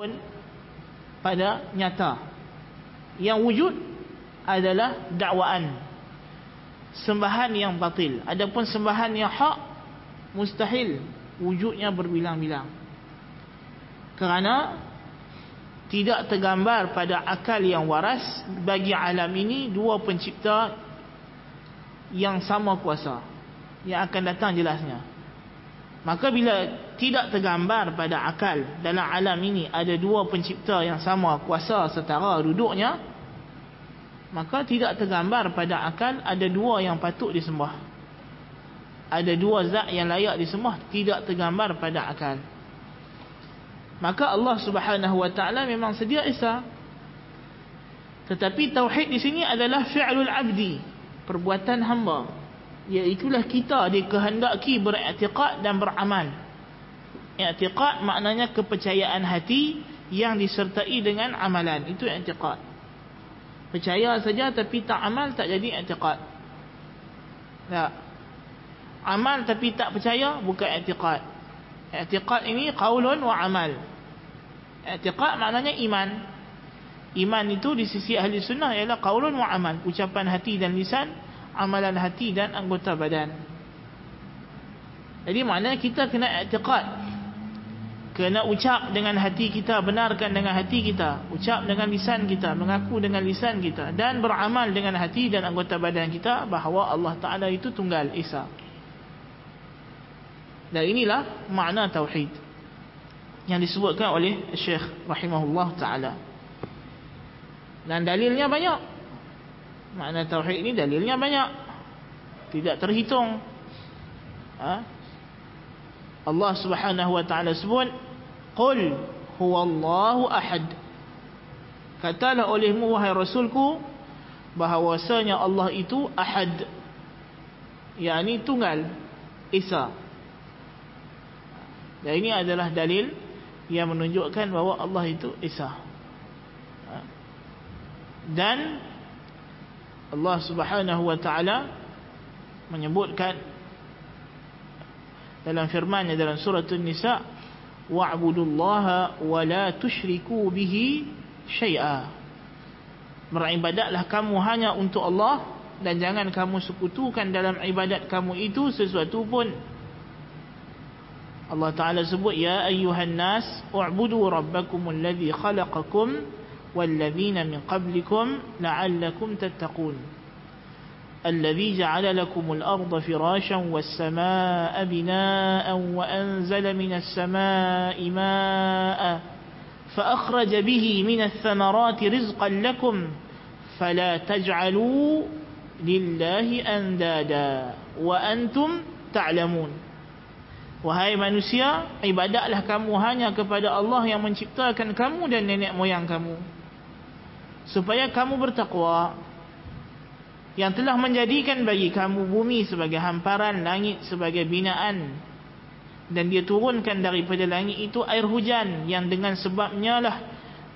pun pada nyata. Yang wujud adalah dakwaan, sembahan yang batil. Adapun sembahan yang hak, mustahil wujudnya berbilang-bilang, kerana tidak tergambar pada akal yang waras. Bagi alam ini dua pencipta yang sama kuasa, yang akan datang jelasnya. Maka bila tidak tergambar pada akal, dalam alam ini ada dua pencipta yang sama kuasa setara duduknya, maka tidak tergambar pada akal ada dua yang patut disembah, ada dua zat yang layak disembah, tidak tergambar pada akal. Maka Allah Subhanahu Wa Taala memang sedia esa, tetapi tauhid di sini adalah fi'lul abdi, perbuatan hamba, iaitulah kita dikehendaki beriktikad dan beramal. I'tiqad maknanya kepercayaan hati yang disertai dengan amalan, itu i'tiqad. Percaya saja tapi tak amal tak jadi i'tiqad. Tak. Amal tapi tak percaya bukan i'tiqad. I'tiqad ini qaulun wa amal. I'tiqad maknanya iman. Iman itu di sisi ahli sunnah ialah qaulun wa amal, ucapan hati dan lisan, amalan hati dan anggota badan. Jadi maknanya kita kena i'tiqad, kena ucap dengan hati kita, benarkan dengan hati kita, ucap dengan lisan kita, mengaku dengan lisan kita, dan beramal dengan hati dan anggota badan kita bahawa Allah Ta'ala itu tunggal esa. Dan inilah makna tauhid yang disebutkan oleh Syekh rahimahullah ta'ala. Dan dalilnya banyak. Makna tauhid ini dalilnya banyak, tidak terhitung. Allah Subhanahu Wa Ta'ala sebut, Qul huwallahu ahad, katalah olehmu wahai Rasulku bahawasanya Allah itu ahad, yakni tunggal esa. Dan ini adalah dalil yang menunjukkan bahawa Allah itu esa. Dan Allah Subhanahu Wa Ta'ala menyebutkan dalam firman-Nya dalam surah An-Nisa, wa'budullaha wa la tusyriku bihi syai'a, beribadatlah kamu hanya untuk Allah dan jangan kamu sekutukan dalam ibadat kamu itu sesuatu pun. Allah Ta'ala sebut, ya ayyuhan nas u'budu rabbakumul ladzi khalaqakum wal ladzina min qablikum la'allakum tattaqun الذي جعل لكم الأرض فراشا والسماء بناء وأنزل من السماء ماء فأخرج به من الثمرات رزقا لكم فلا تجعلوا لله أندادا وأنتم تعلمون. Wahai manusia, ibadatlah kamu hanya kepada Allah yang menciptakan kamu dan nenek moyang kamu, supaya kamu bertakwa, yang telah menjadikan bagi kamu bumi sebagai hamparan, langit sebagai binaan, dan dia turunkan daripada langit itu air hujan yang dengan sebabnya lah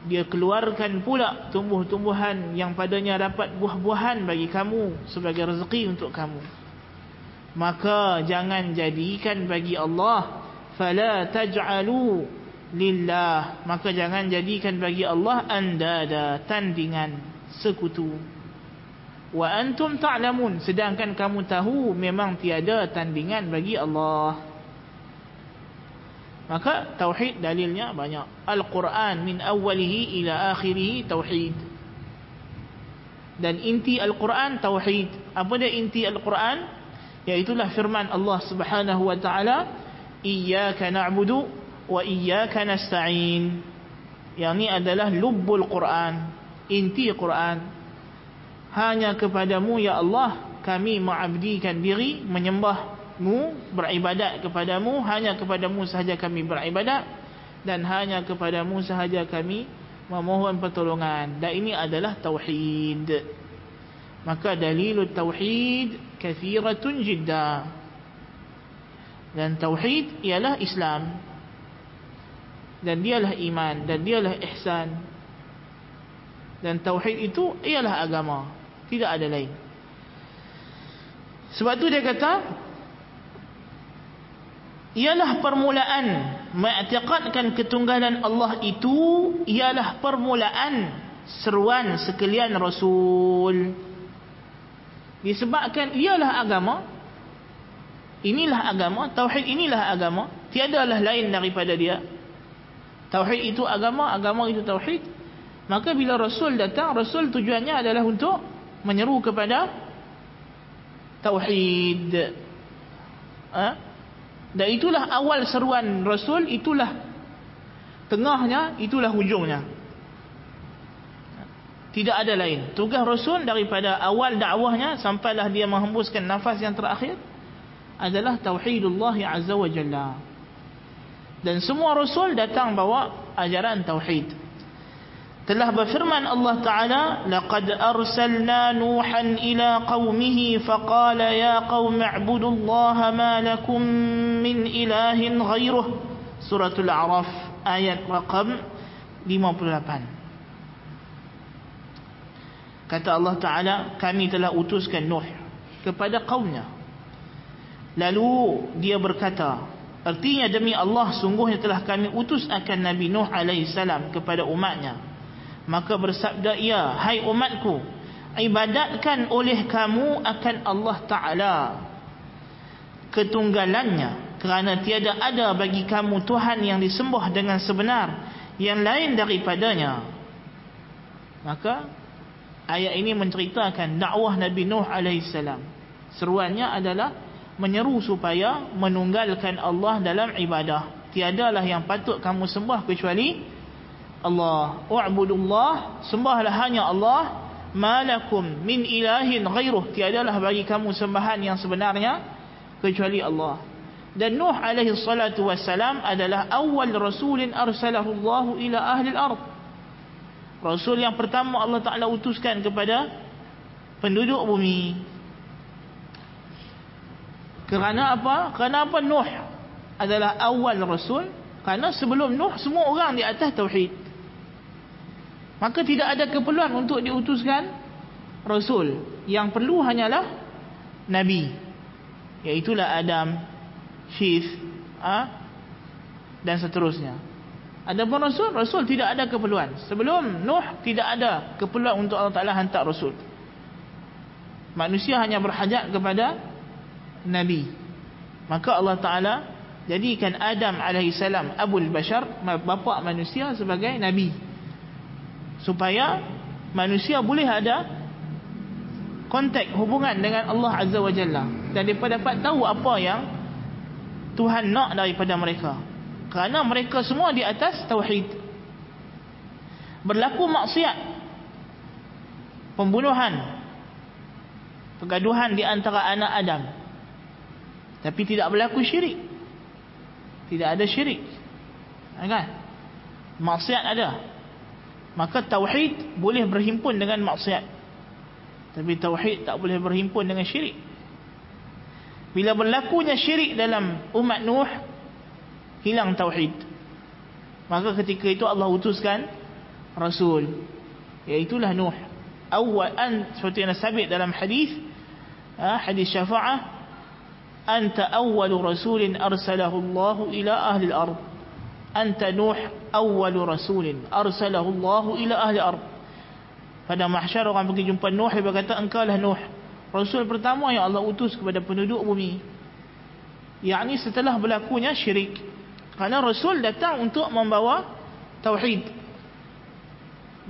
dia keluarkan pula tumbuh-tumbuhan yang padanya dapat buah-buahan bagi kamu sebagai rezeki untuk kamu. Maka jangan jadikan bagi Allah, fala taj'alu lillah, maka jangan jadikan bagi Allah andada, tandingan, sekutu. Wa antum ta'lamun, sedangkan kamu tahu memang tiada tandingan bagi Allah. Maka tauhid dalilnya banyak. Al-Quran min awalihi ila akhirihi tauhid. Dan inti Al-Quran tauhid. Apa dia inti Al-Quran? Iaitulah firman Allah Subhanahu Wa Ta'ala, iyyaka na'budu wa iyyaka nasta'in. Yang ini adalah lubbul Quran, inti Quran. Hanya kepadamu ya Allah kami mengabdikan diri, menyembahmu, beribadat kepadamu, hanya kepadamu sahaja kami beribadat dan hanya kepadamu sahaja kami memohon pertolongan. Dan ini adalah tauhid. Maka dalil tauhid kathiratun jidda. Dan tauhid ialah Islam, dan dialah iman, dan dialah ihsan. Dan tauhid itu ialah agama, tidak ada lain. Sebab tu dia kata, ialah permulaan Mengikatkan ketunggalan Allah itu ialah permulaan seruan sekalian Rasul. Disebabkan ialah agama, inilah agama, tauhid inilah agama, tiadalah lain daripada dia. Tauhid itu agama, agama itu tauhid. Maka bila Rasul datang, Rasul tujuannya adalah untuk menyeru kepada tauhid. Dan itulah awal seruan Rasul, itulah tengahnya, itulah hujungnya. Tidak ada lain. Tugas Rasul daripada awal dakwahnya sampailah dia menghembuskan nafas yang terakhir adalah tauhidullah azza wa jalla. Dan semua Rasul datang bawa ajaran tauhid. Telah berfirman Allah Ta'ala, لَقَدْ أَرْسَلْنَا نُوحًا إِلَىٰ قَوْمِهِ فَقَالَ يَا قَوْمِ اعْبُدُوا اللَّهَ مَا لَكُمْ مِنْ إِلَٰهٍ غَيْرُهُ. Surah Al-A'raf ayat raqam 58. Kata Allah Ta'ala, kami telah utuskan Nuh kepada kaumnya, lalu dia berkata, artinya demi Allah sungguhnya telah kami utus akan Nabi Nuh AS kepada umatnya. Maka bersabda ia, hai umatku, ibadatkan oleh kamu akan Allah Ta'ala ketunggalannya, kerana tiada ada bagi kamu Tuhan yang disembah dengan sebenar yang lain daripadanya. Maka ayat ini menceritakan dakwah Nabi Nuh AS. Seruannya adalah menyeru supaya menunggalkan Allah dalam ibadah. Tiadalah yang patut kamu sembah kecuali Allah. U'budullah, sembahlah hanya Allah. Malakum min ilahin ghairuh, tiadalah bagi kamu sembahan yang sebenarnya kecuali Allah. Dan Nuh alaihi salatu wassalam adalah awal rasulin arsalahu Allah ila ahli al-ard. Rasul yang pertama Allah Ta'ala utuskan kepada penduduk bumi. Kerana apa? Kenapa Nuh adalah awal rasul? Kerana sebelum Nuh semua orang di atas tauhid. Maka tidak ada keperluan untuk diutuskan Rasul. Yang perlu hanyalah Nabi, iaitulah Adam, Syith, dan seterusnya. Adapun Rasul, Rasul tidak ada keperluan. Sebelum Nuh tidak ada keperluan untuk Allah Ta'ala hantar Rasul. Manusia hanya berhajat kepada Nabi. Maka Allah Ta'ala jadikan Adam AS, Abul Bashar, bapa manusia, sebagai Nabi, supaya manusia boleh ada kontak hubungan dengan Allah Azza wa Jalla, dan mereka dapat tahu apa yang Tuhan nak daripada mereka. Kerana mereka semua di atas tauhid. Berlaku maksiat, pembunuhan, pergaduhan di antara anak Adam, tapi tidak berlaku syirik. Tidak ada syirik, kan? Maksiat ada, maka tauhid boleh berhimpun dengan maksiat, tapi tauhid tak boleh berhimpun dengan syirik. Bila berlakunya syirik dalam umat Nuh, hilang tauhid. Maka ketika itu Allah utuskan Rasul, iaitulah Nuh. Awwalan, seperti yang sabit dalam hadis, hadis syafa'ah, anta awwalu rasulin arsalahu Allah ila ahli al-ard. Anta Nuh awwalu rasulin arsalahu Allah ila ahli al-ard. Pada mahsyar orang pergi jumpa Nuh, dia berkata, engkau lah Nuh, rasul pertama yang Allah utus kepada penduduk bumi. Yakni setelah berlakunya syirik. Kerana rasul datang untuk membawa tauhid,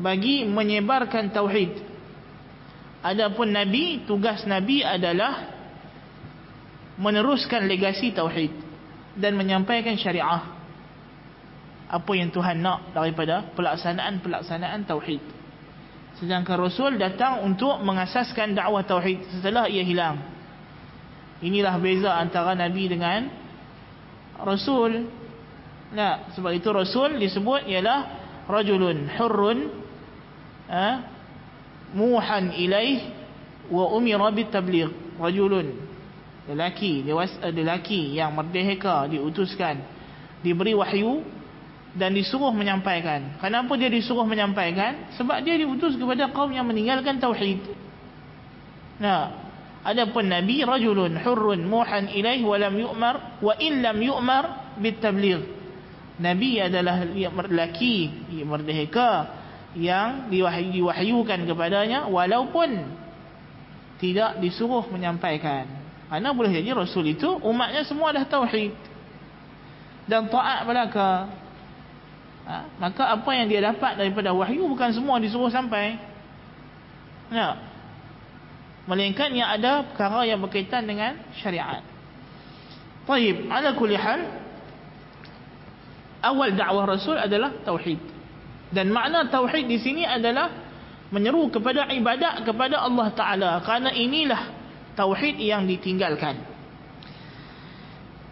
bagi menyebarkan tauhid. Adapun nabi, tugas nabi adalah meneruskan legasi tauhid dan menyampaikan syariah, apa yang Tuhan nak daripada pelaksanaan-pelaksanaan tauhid. Sedangkan Rasul datang untuk mengasaskan dakwah tauhid setelah ia hilang. Inilah beza antara Nabi dengan Rasul. Nah, sebab itu Rasul disebut ialah rajulun hurrun muhan ilaih wa umira bitabligh. Rajulun, lelaki, dewasa, lelaki yang merdeka, diutuskan, diberi wahyu dan disuruh menyampaikan. Kenapa dia disuruh menyampaikan? Sebab dia diutus kepada kaum yang meninggalkan tauhid. Nah, adapun nabi rajulun hurrun muhan ilaih wa lam yu'mar wa in lam yu'mar bit tabligh. Nabi adalah lelaki merdeka yang diwahyukan kepadanya walaupun tidak disuruh menyampaikan. Karena boleh jadi Rasul itu umatnya semua dah tauhid dan taat belaka. Maka apa yang dia dapat daripada wahyu bukan semua disuruh sampai. Ya. Melainkan yang ada perkara yang berkaitan dengan syariat. Taib, ala kulli hal awal dakwah Rasul adalah tauhid. Dan makna tauhid di sini adalah menyeru kepada ibadat kepada Allah Ta'ala. Kerana inilah tauhid yang ditinggalkan.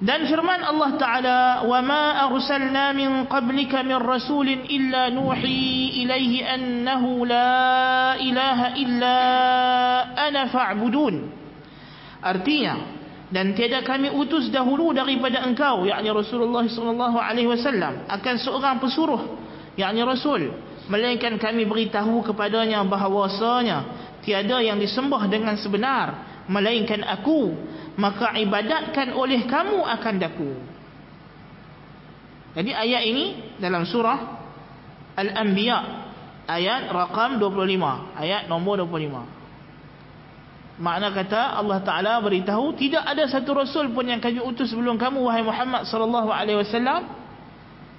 Dan firman Allah Ta'ala, وَمَا أَرْسَلْنَا مِنْ قَبْلِكَ مِنْ رَسُولٍ إِلَّا نُوحِي إِلَيْهِ أَنَّهُ لَا إِلَهَ إِلَّا أَنَا فَاعْبُدُونَ. Artinya, dan tiada kami utus dahulu daripada engkau, yakni Rasulullah SAW, akan seorang pesuruh, yakni Rasul, melainkan kami beritahu kepadanya bahawasanya tiada yang disembah dengan sebenar melainkan aku, maka ibadatkan oleh kamu akan daku. Jadi ayat ini dalam surah Al-Anbiya ayat rakam 25, ayat nombor 25. Makna kata Allah Ta'ala beritahu tidak ada satu Rasul pun yang kami utus sebelum kamu, wahai Muhammad SAW,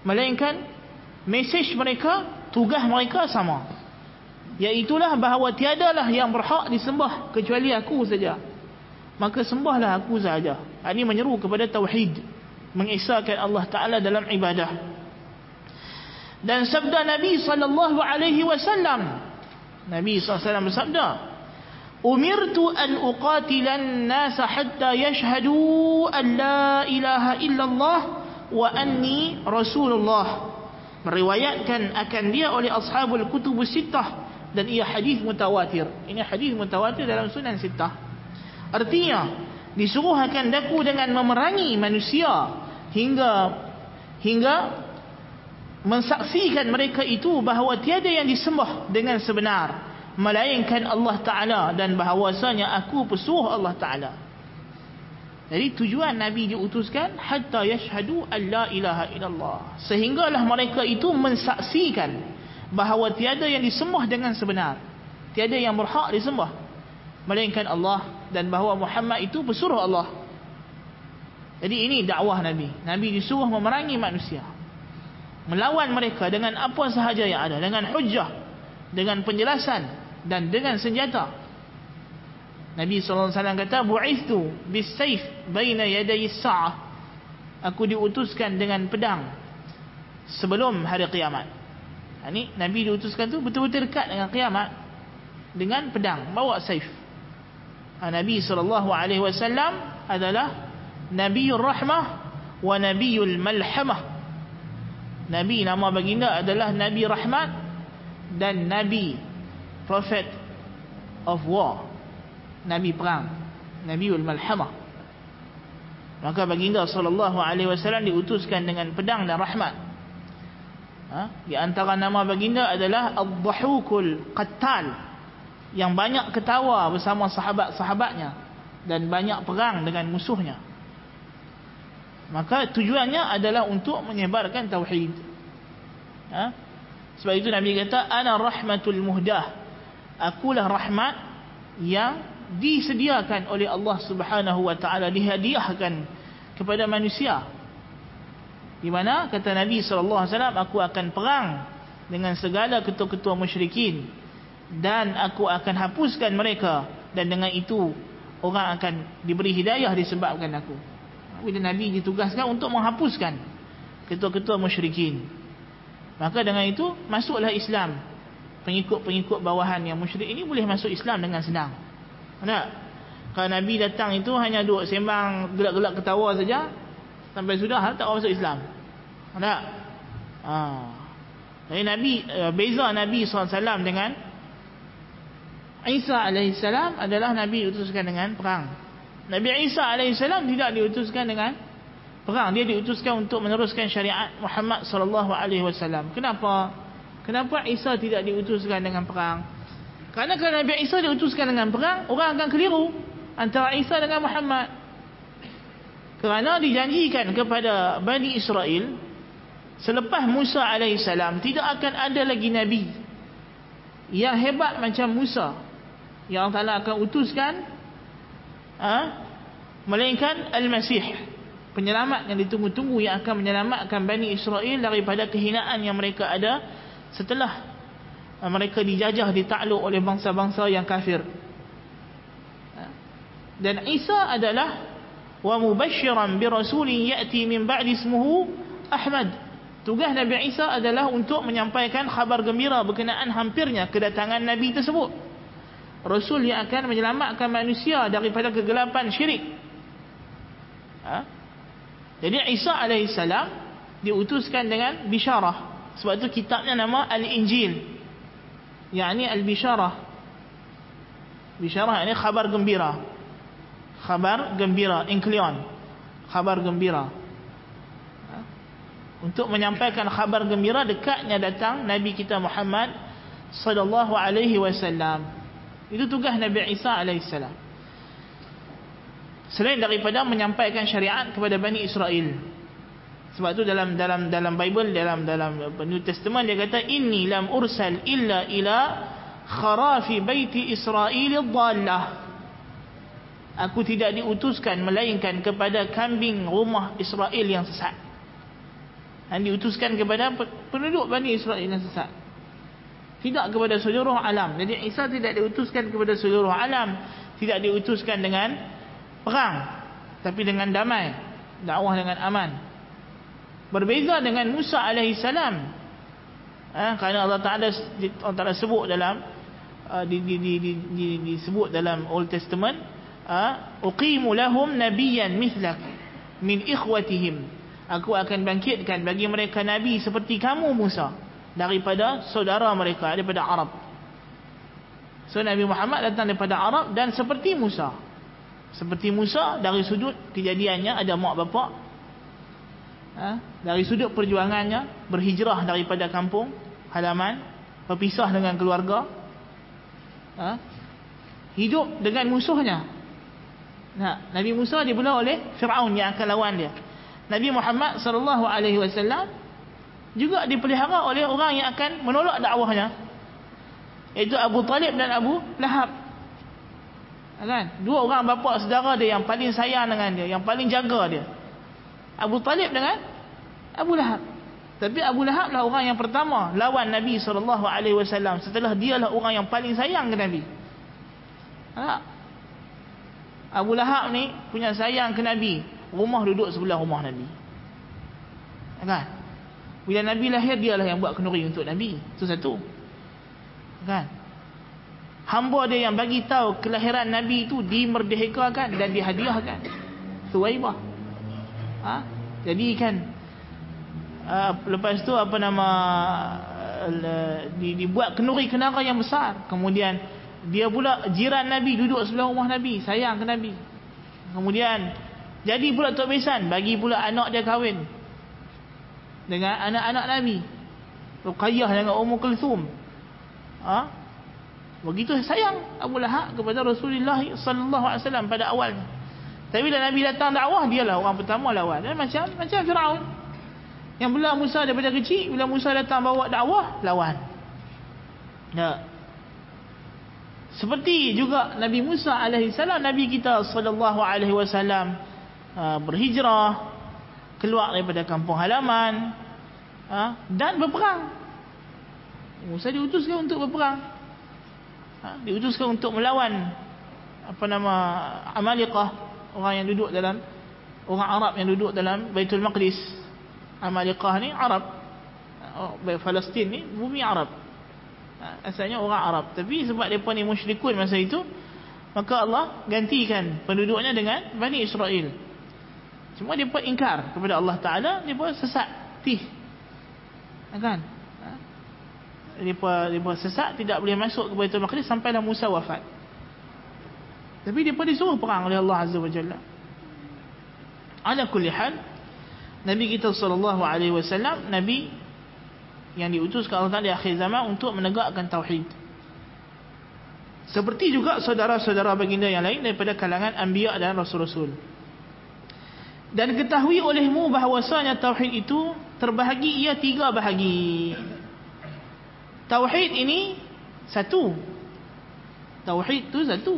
melainkan mesej mereka, tugas mereka sama, iaitulah bahawa tiadalah yang berhak disembah kecuali aku saja, maka sembahlah aku saja. Ini menyeru kepada tauhid, mengesahkan Allah Ta'ala dalam ibadah. Dan sabda Nabi SAW, Nabi SAW bersabda, umirtu an uqatilan nasa hatta yashhadu an la ilaha illallah wa anni rasulullah. Meriwayatkan akan dia oleh ashabul kutubus sittah, dan ia hadis mutawatir. Ini hadis mutawatir dalam sunan sittah. Artinya disuruh akan daku dengan memerangi manusia hingga mensaksikan mereka itu bahawa tiada yang disembah dengan sebenar melainkan Allah Ta'ala, dan bahawasanya aku pesuruh Allah Ta'ala. Jadi tujuan Nabi diutuskan hatta yashhadu an la ilaha illallah, sehinggalah mereka itu mensaksikan bahawa tiada yang disembah dengan sebenar, tiada yang berhak disembah melainkan Allah, dan bahawa Muhammad itu pesuruh Allah. Jadi ini dakwah Nabi. Nabi disuruh memerangi manusia, melawan mereka dengan apa sahaja yang ada, dengan hujah, dengan penjelasan, dan dengan senjata. Nabi SAW kata, bu'ithu bis-sayf baina yaday as-sa'ah. Aku diutuskan dengan pedang sebelum hari kiamat. Ini Nabi diutuskan tu betul-betul dekat dengan kiamat, dengan pedang, bawa saif. Nabi SAW adalah Nabiul Rahmah wa Nabiul Malhamah. Nabi, nama baginda adalah Nabi Rahmat dan Nabi Prophet of War, Nabi perang, Nabiul Malhamah. Maka baginda SAW diutuskan dengan pedang dan rahmat. Di antara nama baginda adalah Ad-Dhahukul Qattal, yang banyak ketawa bersama sahabat-sahabatnya dan banyak perang dengan musuhnya. Maka tujuannya adalah untuk menyebarkan tauhid. Sebab itu Nabi kata, ana rahmatul muhdah, akulah rahmat yang disediakan oleh Allah Subhanahu wa Ta'ala, dihadiahkan kepada manusia. Di mana kata Nabi SAW, aku akan perang dengan segala ketua-ketua musyrikin dan aku akan hapuskan mereka, dan dengan itu orang akan diberi hidayah disebabkan aku. Bila Nabi ditugaskan untuk menghapuskan ketua-ketua musyrikin, maka dengan itu masuklah Islam. Pengikut-pengikut bawahan yang musyrik ini boleh masuk Islam dengan senang. Nak? Kalau Nabi datang itu hanya duduk sembang, gelak-gelak ketawa saja, sampai sudah tak orang masuk Islam. Nak? Jadi Nabi, beza Nabi SAW dengan Isa AS adalah Nabi diutuskan dengan perang. Nabi Isa AS tidak diutuskan dengan perang. Dia diutuskan untuk meneruskan syariat Muhammad SAW. Kenapa? Kenapa Isa tidak diutuskan dengan perang? Kerana kalau Nabi Isa diutuskan dengan perang, orang akan keliru antara Isa dengan Muhammad. Kerana dijanjikan kepada Bani Israel Selepas Musa AS tidak akan ada lagi Nabi yang hebat macam Musa yang Allah Ta'ala akan utuskan, melainkan Al-Masih, penyelamat yang ditunggu-tunggu, yang akan menyelamatkan Bani Israel daripada kehinaan yang mereka ada setelah mereka dijajah, ditakluk oleh bangsa-bangsa yang kafir. Dan Isa adalah wa mubashiran bi rasulin ya'ti min ba'di ismuhu Ahmad. Tugas Nabi Isa adalah untuk menyampaikan khabar gembira berkenaan hampirnya kedatangan Nabi tersebut, Rasul yang akan menyelamatkan manusia daripada kegelapan syirik. Jadi Isa AS diutuskan dengan Bisharah. Sebab itu kitabnya nama Al-Injil, yakni Al-Bisharah. Bisharah ini khabar gembira. Khabar gembira, inklion, khabar gembira. Untuk menyampaikan khabar gembira dekatnya datang Nabi kita Muhammad sallallahu alaihi wasallam. Itu tugas Nabi Isa AS, selain daripada menyampaikan syariat kepada Bani Israel. Sebab tu dalam Bible, dalam New Testament dia kata inni lam ursal illa ila kharafi baiti Israil dhallah. Aku tidak diutuskan melainkan kepada kambing rumah Israel yang sesat. Dan diutuskan kepada penduduk Bani Israel yang sesat, tidak kepada seluruh alam. Jadi Isa tidak diutuskan kepada seluruh alam, tidak diutuskan dengan perang, tapi dengan damai, dakwah dengan aman. Berbeza dengan Musa AS, kerana Allah Ta'ala sebut dalam disebut dalam Old Testament, uqimu lahum nabiyyan mithlak min ikhwatihim, aku akan bangkitkan bagi mereka nabi seperti kamu Musa daripada saudara mereka, daripada Arab. So Nabi Muhammad datang daripada Arab dan seperti Musa. Seperti Musa dari sudut kejadiannya ada mak bapak, dari sudut perjuangannya berhijrah daripada kampung halaman, berpisah dengan keluarga, hidup dengan musuhnya. Nabi Musa dibelah oleh Firaun yang akan lawan dia. Nabi Muhammad SAW juga dipelihara oleh orang yang akan menolak dakwahnya, iaitu Abu Talib dan Abu Lahab. Kan? Dua orang bapa saudara dia yang paling sayang dengan dia, yang paling jaga dia, Abu Talib dengan Abu Lahab. Tapi Abu Lahab lah orang yang pertama lawan Nabi SAW, setelah dia lah orang yang paling sayang ke Nabi. Abu Lahab ni punya sayang ke Nabi, rumah duduk sebelah rumah Nabi, kan? Bila Nabi lahir, dia lah yang buat kenduri untuk Nabi. Itu satu, kan? Hamba dia yang bagi tahu kelahiran Nabi itu dimerdekakan dan dihadiahkan, Suwaibah. Jadikan lepas tu dibuat kenduri kenara yang besar. Kemudian dia pula jiran Nabi, duduk sebelah rumah Nabi, sayang ke Nabi. Kemudian jadi pula Tok Besan, bagi pula anak dia kahwin dengan anak-anak Nabi, Ruqayyah dengan Ummu Kulthum. Begitu sayang Abu Lahab kepada Rasulullah SAW pada awalnya. Tapi bila Nabi datang dakwah, dia lah orang pertama lawan. Dan macam Firaun yang belah Musa daripada kecil, bila Musa datang bawa dakwah, lawan. Seperti juga Nabi Musa AS, Nabi kita SAW berhijrah, keluar daripada kampung halaman, dan berperang. Musa diutuskan untuk berperang, diutuskan untuk melawan Amalekah, orang Arab yang duduk dalam Baitul Maqdis. Amalekah ni Arab, Palestin ni bumi Arab, asalnya orang Arab, tapi sebab mereka ni musyrikun masa itu, maka Allah gantikan penduduknya dengan Bani Israel. Cuma mereka ingkar kepada Allah Ta'ala, mereka sesat, kan? Mereka sesat, tidak boleh masuk ke Baitul Maqdis sampailah Musa wafat. Tapi mereka disuruh perang oleh Allah Azza wa Jalla. Ala kulli hal, Nabi kita SAW, Nabi yang diutuskan Allah Ta'ala di akhir zaman untuk menegakkan tauhid. Seperti juga saudara-saudara baginda yang lain daripada kalangan anbiya dan rasul-rasul. Dan ketahui olehmu bahawasanya tauhid itu terbahagi ia tiga bahagi. Tauhid ini satu. Tauhid tu satu.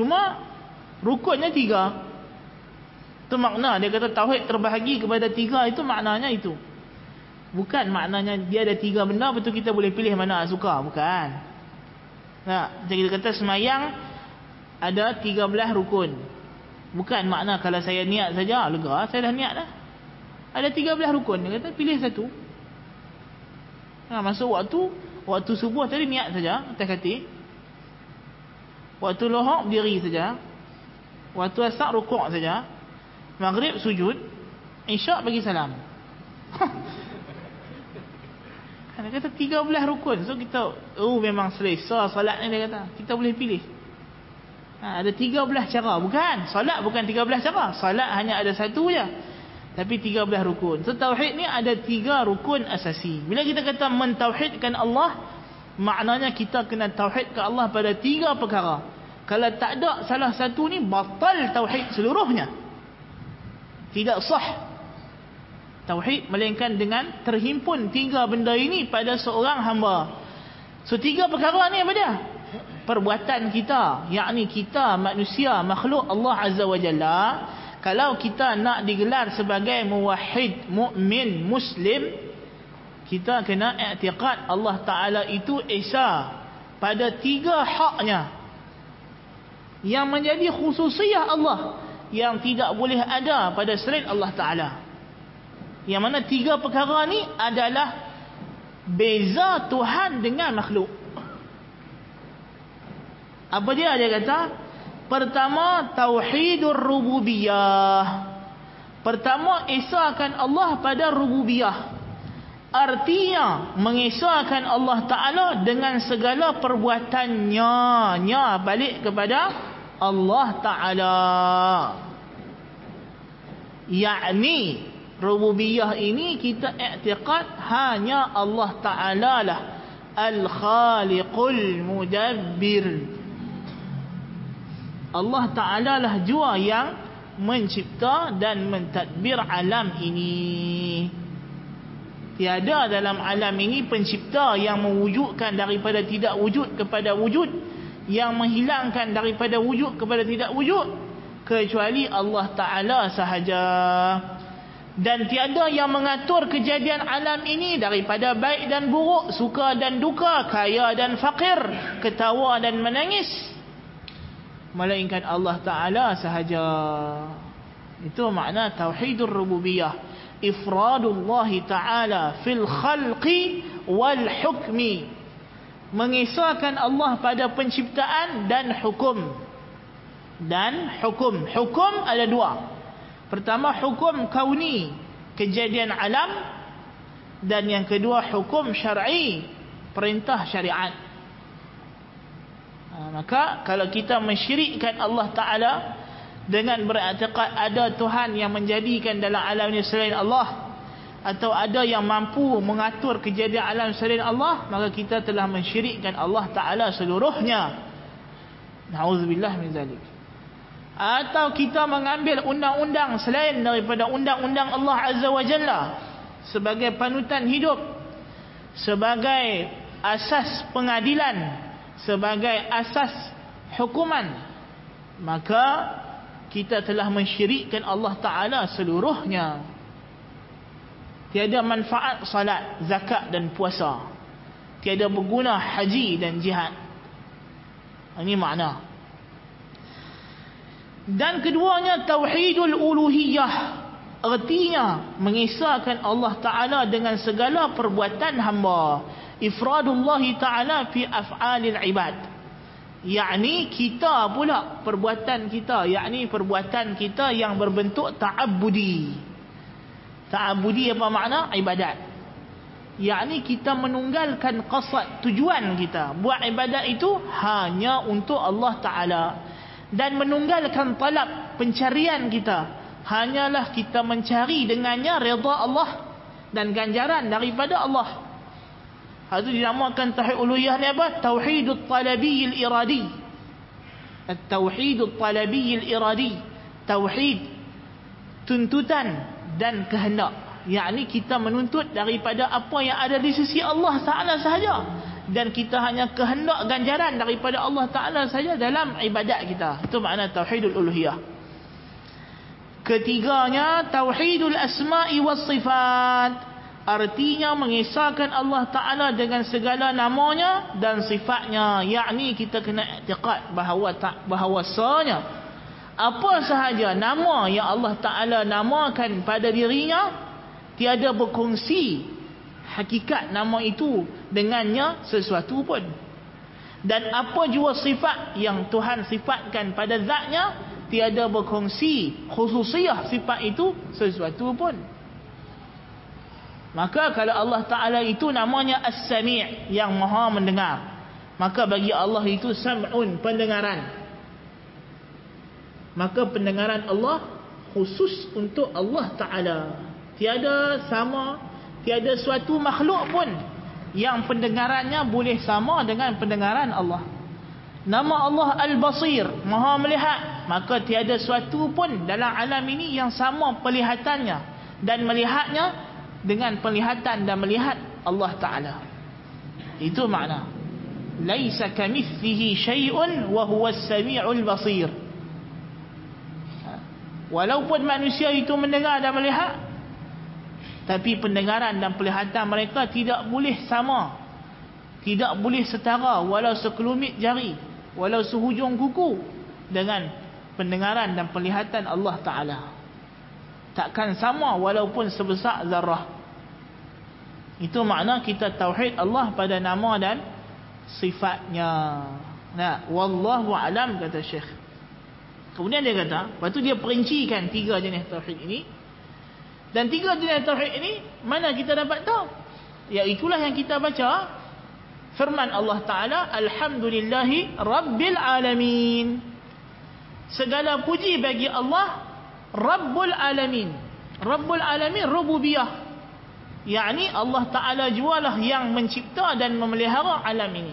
Cuma rukunnya tiga. Itu makna dia kata tauhid terbahagi kepada tiga, itu maknanya itu. Bukan maknanya dia ada tiga benda betul kita boleh pilih mana suka, bukan. Nah, jadi kita kata semayang ada 13 rukun. Bukan makna kalau saya niat saja, lega, saya dah niat dah. Ada 13 rukun, dia kata pilih satu. Nah, masuk waktu subuh tadi niat saja, atas kati. Waktu lohok diri saja. Waktu asar rukuk saja. Maghrib sujud, isyak bagi salam. Dia kata 13 rukun. So kita memang selesa solat ni, dia kata kita boleh pilih. Ada 13 cara. Bukan solat, bukan 13 cara. Solat hanya ada satu je, tapi 13 rukun. So tauhid ni ada 3 rukun asasi. Bila kita kata mentauhidkan Allah, maknanya kita kena tauhid ke Allah pada 3 perkara. Kalau tak ada salah satu ni, batal tauhid seluruhnya, tidak sah tauhid, melainkan dengan terhimpun 3 benda ini pada seorang hamba. So 3 perkara ni apa dia? Perbuatan kita, yakni kita manusia, makhluk Allah Azza wa Jalla. Kalau kita nak digelar sebagai muwahhid, mukmin, muslim, kita kena i'tiqad Allah Ta'ala itu esa pada 3 haknya yang menjadi khususiyah Allah, yang tidak boleh ada pada selain Allah Ta'ala. Yang mana 3 perkara ni adalah beza Tuhan dengan makhluk. Apa dia? Dia kata pertama tauhidur rububiyah. Pertama esakan Allah pada rububiyah. Artinya mengesakan Allah Ta'ala dengan segala perbuatannya, nya balik kepada Allah Ta'ala. Yakni rububiyah ini kita i'tiqad hanya Allah Ta'ala lah, Al-Khaliqul Mudabbir. Allah Ta'ala lah jua yang mencipta dan mentadbir alam ini. Tiada dalam alam ini pencipta yang mewujudkan daripada tidak wujud kepada wujud, yang menghilangkan daripada wujud kepada tidak wujud, kecuali Allah Ta'ala sahaja. Dan tiada yang mengatur kejadian alam ini daripada baik dan buruk, suka dan duka, kaya dan fakir, ketawa dan menangis, melainkan Allah Ta'ala sahaja. Itu makna tauhidur rububiyah, ifradullah Ta'ala fil khalqi wal hukmi. Mengesakan Allah pada penciptaan dan hukum. Dan hukum, hukum ada 2. Pertama hukum kauni, kejadian alam, dan yang kedua hukum syar'i, perintah syariat. Maka kalau kita mensyirikkan Allah Ta'ala dengan beriktikad ada Tuhan yang menjadikan dalam alam ini selain Allah, atau ada yang mampu mengatur kejadian alam selain Allah, maka kita telah mensyirikkan Allah Ta'ala seluruhnya. Na'udzubillah min zalik. Atau kita mengambil undang-undang selain daripada undang-undang Allah Azza wa Jalla sebagai panutan hidup, sebagai asas pengadilan, sebagai asas hukuman, maka kita telah mensyirikkan Allah Ta'ala seluruhnya. Tiada manfaat salat, zakat dan puasa. Tiada berguna haji dan jihad. Ini makna. Dan keduanya tauhidul uluhiyah. Artinya mengesakan Allah Ta'ala dengan segala perbuatan hamba. Ifradullah Ta'ala fi af'alil ibad. Yakni kita pula, perbuatan kita, yakni perbuatan kita yang berbentuk ta'abudi. Ta'abudi apa makna? Ibadat. Yakni kita menunggalkan qasad, tujuan kita buat ibadat itu hanya untuk Allah Ta'ala, dan menunggalkan talab, pencarian kita hanyalah kita mencari dengannya redha Allah dan ganjaran daripada Allah. Hal itu dinamakan tauhid uluhiyah ni apa? Tauhidut talabiyil iradi. At-tauhidut talabiyil iradi, tauhid tuntutan dan kehendak. yakni kita menuntut daripada apa yang ada di sisi Allah Ta'ala sahaja, dan kita hanya kehendak ganjaran daripada Allah Ta'ala sahaja dalam ibadat kita. Itu makna tauhidul uluhiyah. Ketiganya tauhidul asma'i was sifat, artinya mengesahkan Allah Ta'ala dengan segala namanya dan sifatnya, yakni kita kena i'tiqad bahawasanya apa sahaja nama yang Allah Ta'ala namakan pada dirinya tiada berkongsi hakikat nama itu dengannya sesuatu pun, dan apa jua sifat yang Tuhan sifatkan pada zatnya tiada berkongsi khususiah sifat itu sesuatu pun. Maka kalau Allah Ta'ala itu namanya As-Sami' yang maha mendengar, maka bagi Allah itu sam'un, pendengaran. Maka pendengaran Allah khusus untuk Allah Ta'ala. Tiada sama, tiada suatu makhluk pun yang pendengarannya boleh sama dengan pendengaran Allah. Nama Allah Al-Basir, maha melihat. Maka tiada suatu pun dalam alam ini yang sama penglihatannya dan melihatnya dengan penglihatan dan melihat Allah Ta'ala. Itu makna laisa kamithlihi syai'un wa huwa as-sami'ul basir. Walaupun manusia itu mendengar dan melihat, tapi pendengaran dan penglihatan mereka tidak boleh sama, tidak boleh setara walau sekelumit jari, walau sehujung kuku dengan pendengaran dan penglihatan Allah Ta'ala. Takkan sama walaupun sebesar zarah. Itu makna kita tauhid Allah pada nama dan sifatnya. Nah, wallahu alam, kata Syekh. Kemudian dia kata, lepas tu dia perincikan tiga jenis tauhid ini. Dan tiga jenis tauhid ini mana kita dapat tahu? Iaitulah yang kita baca firman Allah Ta'ala, alhamdulillahi rabbil alamin. Segala puji bagi Allah Rabbul Alamin. Rabbul Alamin rububiyah, yakni Allah Ta'ala jualah yang mencipta dan memelihara alam ini,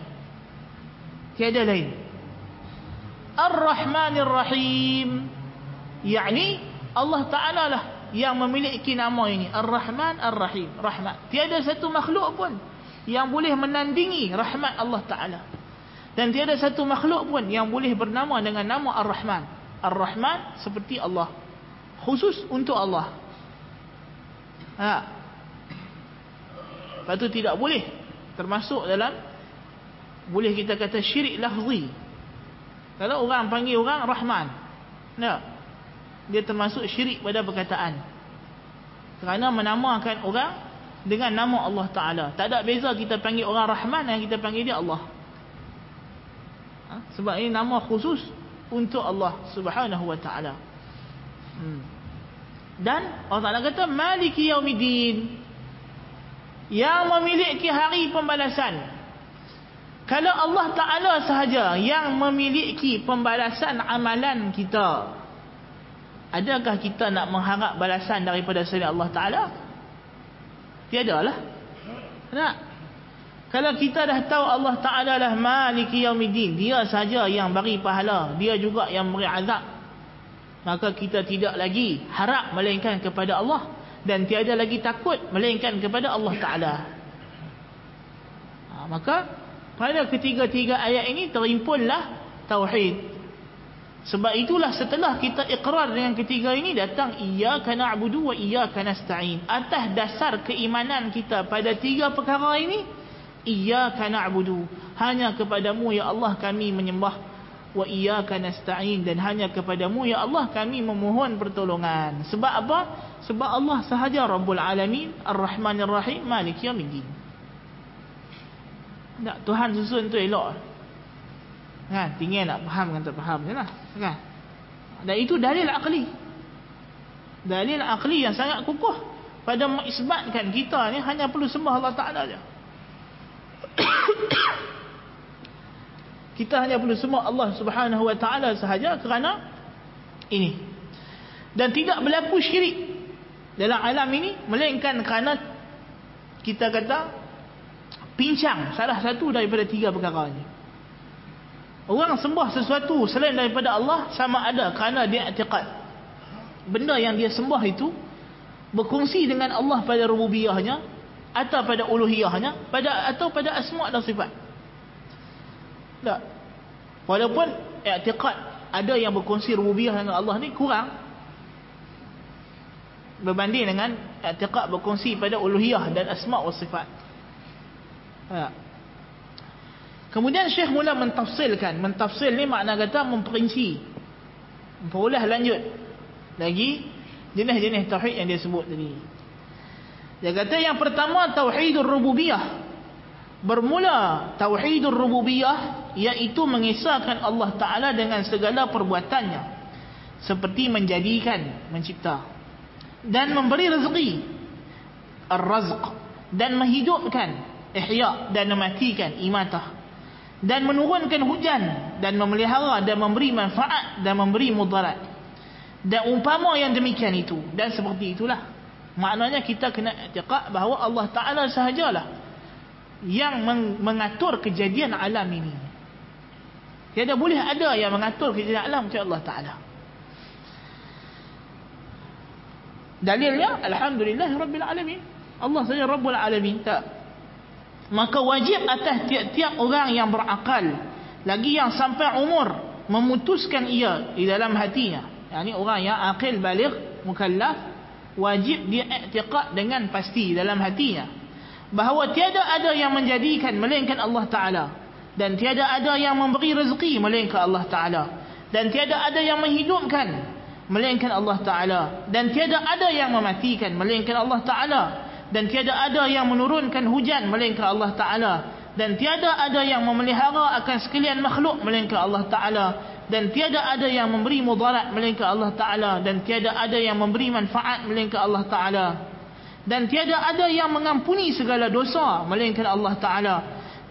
tiada lain. Ar-Rahmanir Rahim, yakni Allah Ta'ala lah yang memiliki nama ini, Ar-Rahman Ar-Rahim, Rahmat. Tiada satu makhluk pun yang boleh menandingi rahmat Allah Ta'ala, dan tiada satu makhluk pun yang boleh bernama dengan nama Ar-Rahman. Ar-Rahman seperti Allah, khusus untuk Allah. Lepas tu tidak boleh termasuk dalam, boleh kita kata syirik lafzi. Kalau orang panggil orang Rahman, dia termasuk syirik pada perkataan, kerana menamakan orang dengan nama Allah Ta'ala. Tak ada beza kita panggil orang Rahman dan kita panggil dia Allah, sebab ini nama khusus untuk Allah Subhanahu Wa Ta'ala. Dan Allah Ta'ala kata maliki yaumiddin, yang memiliki hari pembalasan. Kalau Allah Ta'ala sahaja yang memiliki pembalasan amalan kita, adakah kita nak mengharap balasan daripada selain Allah Ta'ala? Tiadalah. Nak? Kalau kita dah tahu Allah Ta'ala lah maliki yaumiddin, dia sahaja yang beri pahala, dia juga yang beri azab, maka kita tidak lagi harap melainkan kepada Allah, dan tiada lagi takut melainkan kepada Allah Ta'ala. Maka pada ketiga-tiga ayat ini terimpunlah tauhid. Sebab itulah setelah kita ikrar dengan ketiga ini datang iyyaka na'budu wa iyyaka nasta'in. Atas dasar keimanan kita pada tiga perkara ini, iyyaka na'budu, hanya kepadamu ya Allah kami menyembah, wa iyyaka nasta'in, dan hanya kepadamu ya Allah kami memohon pertolongan. Sebab apa? Sebab Allah sahaja Rabbul Alamin, Ar-Rahmanir Rahim, Maliki Yaumiddin. Tak, Tuhan susun tu elok kan, tinggal nak faham kan tak faham jelah kan. Dan itu dalil akli, dalil akli yang sangat kukuh pada mengisbatkan kita ni hanya perlu sembah Allah Ta'ala je. Kita hanya perlu sembah Allah Subhanahu Wa Ta'ala sahaja kerana ini. Dan tidak berlaku syirik dalam alam ini melainkan kerana kita kata pincang salah satu daripada tiga perkara ini. Orang sembah sesuatu selain daripada Allah sama ada kerana dia i'tiqad benda yang dia sembah itu berkongsi dengan Allah pada rububiyahnya, atau pada uluhiyahnya, atau pada asma' dan sifat. Tak. Walaupun i'tiqad ada yang berkongsi rububiyah dengan Allah ni kurang berbanding dengan i'tiqad berkongsi pada uluhiyah dan asma' wa sifat. Tak. Kemudian Syekh mula mentafsilkan. Mentafsil ni makna kata memperinci, memperoleh lanjut lagi jenis-jenis tauhid yang dia sebut tadi. Dia kata yang pertama tauhidur rububiyah. Bermula tauhidur rububiyah iaitu mengesahkan Allah Ta'ala dengan segala perbuatannya, seperti menjadikan, mencipta, dan memberi rezeki, ar-razq, dan menghidupkan, ihya, dan mematikan, imatah, dan menurunkan hujan, dan memelihara, dan memberi manfaat, dan memberi mudarat, dan umpama yang demikian itu, dan seperti itulah. Maknanya kita kena i'tiqad bahawa Allah Ta'ala sahajalah yang mengatur kejadian alam ini. Tiada boleh ada yang mengatur kejadian alam macam Allah Ta'ala. Dalilnya alhamdulillah rabbil alamin, Allah saja rabbul alamin. Tak. Maka wajib atas tiap-tiap orang yang berakal, lagi yang sampai umur, memutuskan ia di dalam hatinya. Ini orang yang akil, baligh, mukallaf, wajib dia i'tiqad dengan pasti dalam hatinya bahawa tiada ada yang menjadikan melainkan Allah Ta'ala, dan tiada ada yang memberi rezeki melainkan Allah Ta'ala, dan tiada ada yang menghidupkan melainkan Allah Ta'ala, dan tiada ada yang mematikan melainkan Allah Ta'ala, dan tiada ada yang menurunkan hujan melainkan Allah Ta'ala, dan tiada ada yang memelihara akan sekalian makhluk melainkan Allah Ta'ala, dan tiada ada yang memberi mudarat melainkan Allah Ta'ala, dan tiada ada yang memberi manfaat melainkan Allah Ta'ala, dan tiada ada yang mengampuni segala dosa melainkan Allah Ta'ala,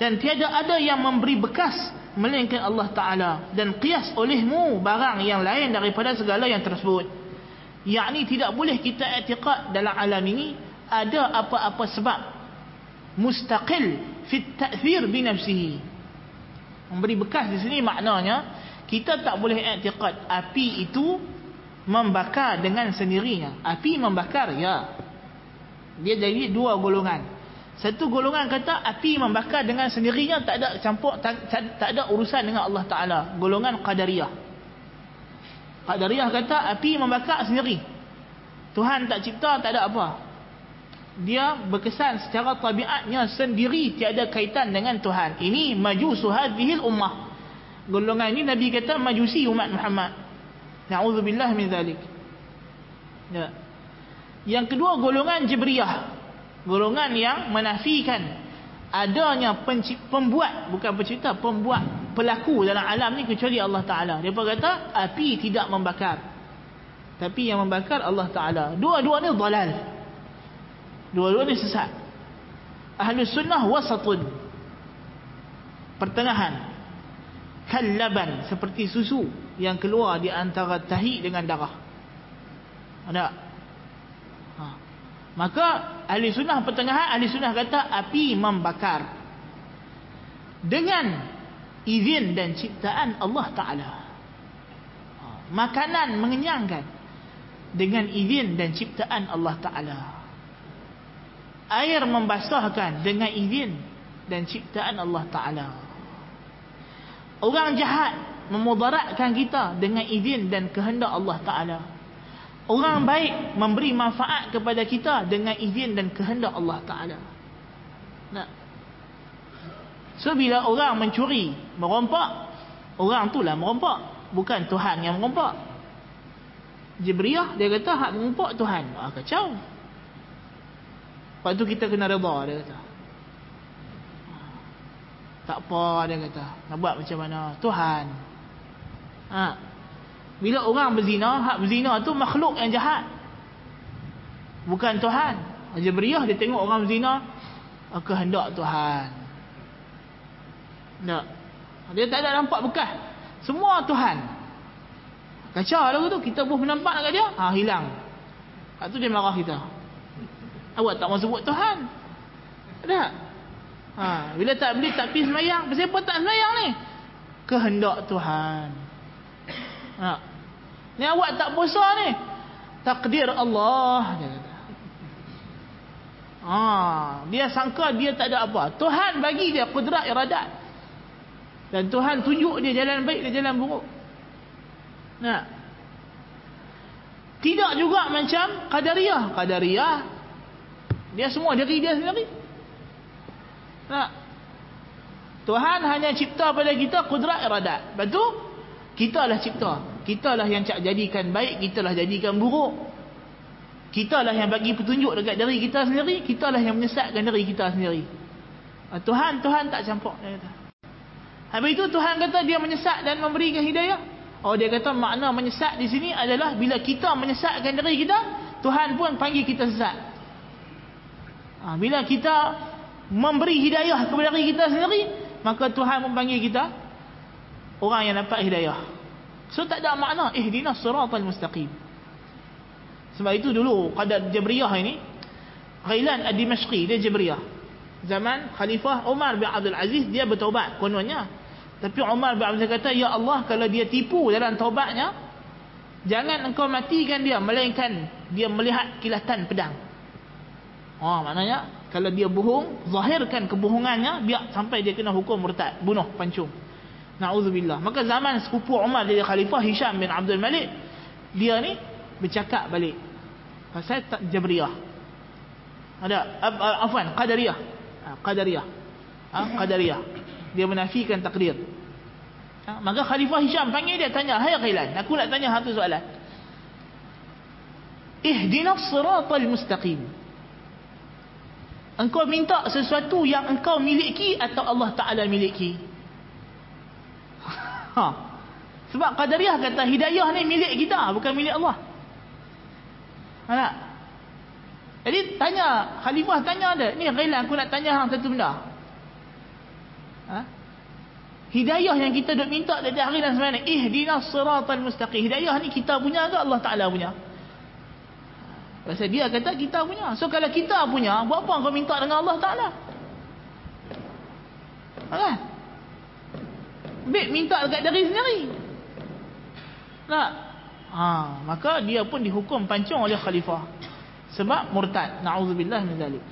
dan tiada ada yang memberi bekas melainkan Allah Ta'ala, dan qiyas olehmu barang yang lain daripada segala yang tersebut. Yakni tidak boleh kita i'tiqad dalam alam ini ada apa-apa sebab mustaqil fit ta'thir bi nafsihi. Memberi bekas di sini maknanya kita tak boleh i'tiqad api itu membakar dengan sendirinya. Api membakar, ya. Dia jadi dua golongan. Satu golongan kata api membakar dengan sendirinya, tak ada campur, tak ada urusan dengan Allah Ta'ala. Golongan Qadariyah. Qadariyah kata api membakar sendiri, Tuhan tak cipta, tak ada apa. Dia berkesan secara tabiatnya sendiri, tiada kaitan dengan Tuhan. Ini majusu hadhil ummah. Golongan ini Nabi kata majusi umat Muhammad. Na'udzubillah min zalik. Ya. Yang kedua golongan Jibriyah. Golongan yang menafikan adanya pembuat, bukan pencipta, pembuat, pelaku dalam alam ni kecuali Allah Ta'ala. Mereka kata api tidak membakar, tapi yang membakar Allah Ta'ala. Dua-dua ni dalal. Dua-dua ni sesat. Ahlus sunnah wasatun, pertengahan, kallaban, seperti susu yang keluar di antara tahi dengan darah. Ada? Ha. Maka ahli sunnah pertengahan, ahli sunnah kata api membakar dengan izin dan ciptaan Allah Ta'ala. Ha. Makanan mengenyangkan dengan izin dan ciptaan Allah Ta'ala. Air membasahkan dengan izin dan ciptaan Allah Ta'ala. Orang jahat memudaratkan kita dengan izin dan kehendak Allah Ta'ala. Orang baik memberi manfaat kepada kita dengan izin dan kehendak Allah Ta'ala. Nah. So, bila orang mencuri, merompak, orang itulah merompak, bukan Tuhan yang merompak. Jibriyah dia kata hak merompak Tuhan. Ah, kacau. Lepas tu kita kena reda, dia kata. Tak apa, dia kata. Nak buat macam mana? Tuhan. Ha. Bila orang berzina, hak berzina tu makhluk yang jahat, bukan Tuhan. Jibriyah dia tengok orang berzina, kehendak Tuhan. Tak. Dia tak ada nampak bekas. Semua Tuhan. Kacau lah tu. Kita pun nampak kat dia, ha, hilang. Lepas tu dia marah kita. Awak tak mahu sebut Tuhan. Ada? Ha, bila tak beli tak pergi semayang. Siapa tak semayang ni? Kehendak Tuhan. Ha. Ni awak tak puasa ni. Takdir Allah. Dia sangka dia tak ada apa. Tuhan bagi dia kudrat iradat. Dan Tuhan tunjuk dia jalan baik dan jalan buruk. Nah. Tidak juga macam Qadariyah. Qadariyah dia semua diri dia sendiri. Nah. Tuhan hanya cipta pada kita kudrat iradat. Lepas tu kitalah cipta. Kitalah yang cak jadikan baik, kitalah jadikan buruk. Kitalah yang bagi petunjuk dekat diri kita sendiri, kitalah yang menyesatkan diri kita sendiri. Tuhan tak campur, dia kata. Habis itu Tuhan kata dia menyesat dan memberikan hidayah. Oh, dia kata makna menyesat di sini adalah bila kita menyesatkan diri kita, Tuhan pun panggil kita sesat. Bila kita memberi hidayah kepada diri kita sendiri, maka Tuhan memanggil kita orang yang dapat hidayah. So tak ada makna ihdinas siratal mustaqim. Sebab itu dulu Qadar Jabriyah ini, Ghailan Ad-Dimashqi, dia Jabriyah. Zaman Khalifah Umar bin Abdul Aziz, dia bertaubat kononnya. Tapi Umar bin Abdul Aziz kata, "Ya Allah, kalau dia tipu dalam taubatnya, jangan engkau matikan dia, melainkan dia melihat kilatan pedang." Maknanya kalau dia bohong, zahirkan kebohongannya, biar sampai dia kena hukum murtad, bunuh, pancung. Na'udzubillah. Maka zaman sepupu Umar jadi Khalifah, Hisham bin Abdul Malik, dia ni bercakap balik pasal Jabriyah. Qadariyah. Qadariyah. Dia menafikan takdir. Maka Khalifah Hisham panggil dia, tanya, "Hai Ghailan, aku nak tanya satu soalan. Ihdinas siratal mustaqim. Engkau minta sesuatu yang engkau miliki atau Allah Taala miliki?" Sebab Qadariyah kata hidayah ni milik kita, bukan milik Allah. Jadi tanya Khalifah, tanya dia, "Ni Ghailan, aku nak tanya hang satu benda. Hidayah yang kita duk minta dari hari dan semalam, ihdinas siratal mustaqim. Hidayah ni kita punya ke Allah Taala punya?" Pasal dia kata kita punya. So kalau kita punya, buat apa kau minta dengan Allah Taala? Minta dekat diri sendiri. Maka dia pun dihukum pancung oleh Khalifah sebab murtad, na'udzubillah min zalik.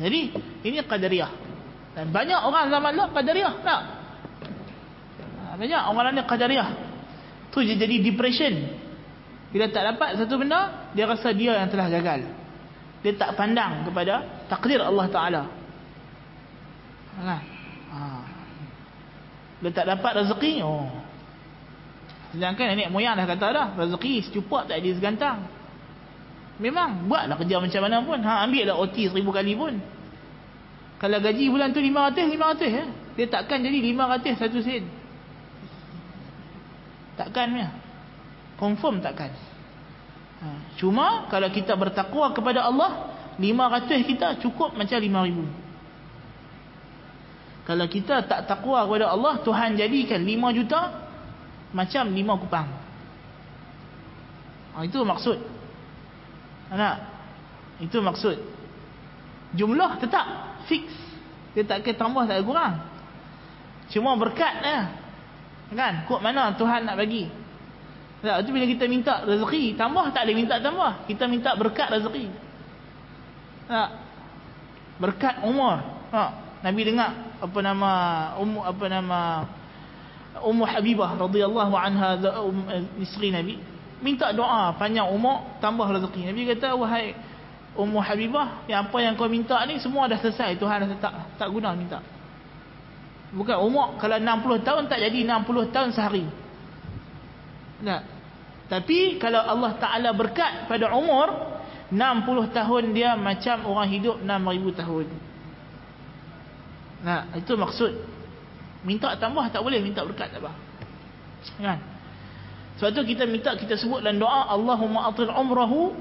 Jadi ini Qadariyah. Dan banyak orang zaman dulu Qadariyah, banyak orang ni Qadariyah tu jadi depression bila tak dapat satu benda. Dia rasa dia yang telah gagal, dia tak pandang kepada takdir Allah Ta'ala. Dia tak dapat rezeki, sedangkan nenek moyang dah kata dah, rezeki secupak tak ada segantang. Memang buatlah kerja macam mana pun, ambillah OT 1000 kali pun. Kalau gaji bulan tu 500 ya, dia takkan jadi 500 satu sen. Takkan punya. Confirm takkan. Cuma kalau kita bertakwa kepada Allah, 500 kita cukup macam 5000. Kalau kita tak takwa kepada Allah, Tuhan jadikan 5 juta macam 5 kupang. Itu maksud. Itu maksud. Jumlah tetap fix. Dia tak kira tambah, tak kira kurang. Cuma berkat kan? Kod mana Tuhan nak bagi? Itu bila kita minta rezeki tambah, tak boleh minta tambah. Kita minta berkat rezeki. Berkat umur. Nabi dengar apa nama Ummu Habibah radhiyallahu anha, isteri Nabi, minta doa panjang umur, tambah rezeki. Nabi kata, "Wahai Ummu Habibah, yang apa yang kau minta ni semua dah selesai, Tuhan dah letak, tak guna minta." Bukan umur kalau 60 tahun tak jadi 60 tahun sehari. Tapi kalau Allah Taala berkat pada umur 60 tahun, dia macam orang hidup 6000 tahun. Itu maksud. Minta tambah tak boleh, minta berkat tak apa. Kan? Sebab tu kita minta, kita sebut dalam doa, Allahumma atil umrahu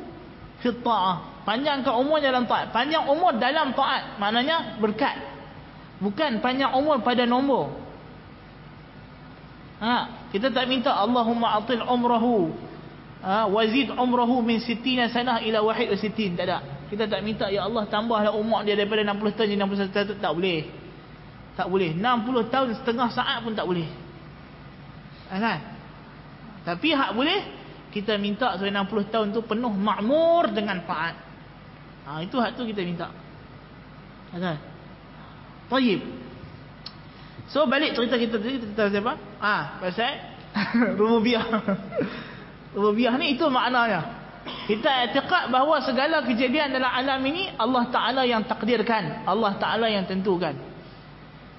fit ta'ah. Panjangkan umur dalam taat. Panjang umur dalam taat, maknanya berkat. Bukan panjang umur pada nombor. Kita tak minta Allahumma atil umrahu wazid umrahu min sittina sanah ila wahid wa sittin. Tak ada. Kita tak minta, "Ya Allah, tambahlah umur dia daripada 60 tahun jadi 61 tahun." Tak boleh. 60 tahun setengah saat pun tak boleh. Kan? Tapi hak boleh, kita minta supaya 60 tahun tu penuh makmur dengan taat. Itu hak tu kita minta. Kan? Tayyib. So balik cerita kita tadi, kita siapa? Pasal rububiyah. Rububiyah ni itu maknanya. Kita i'tiqad bahawa segala kejadian dalam alam ini Allah Taala yang takdirkan, Allah Taala yang tentukan.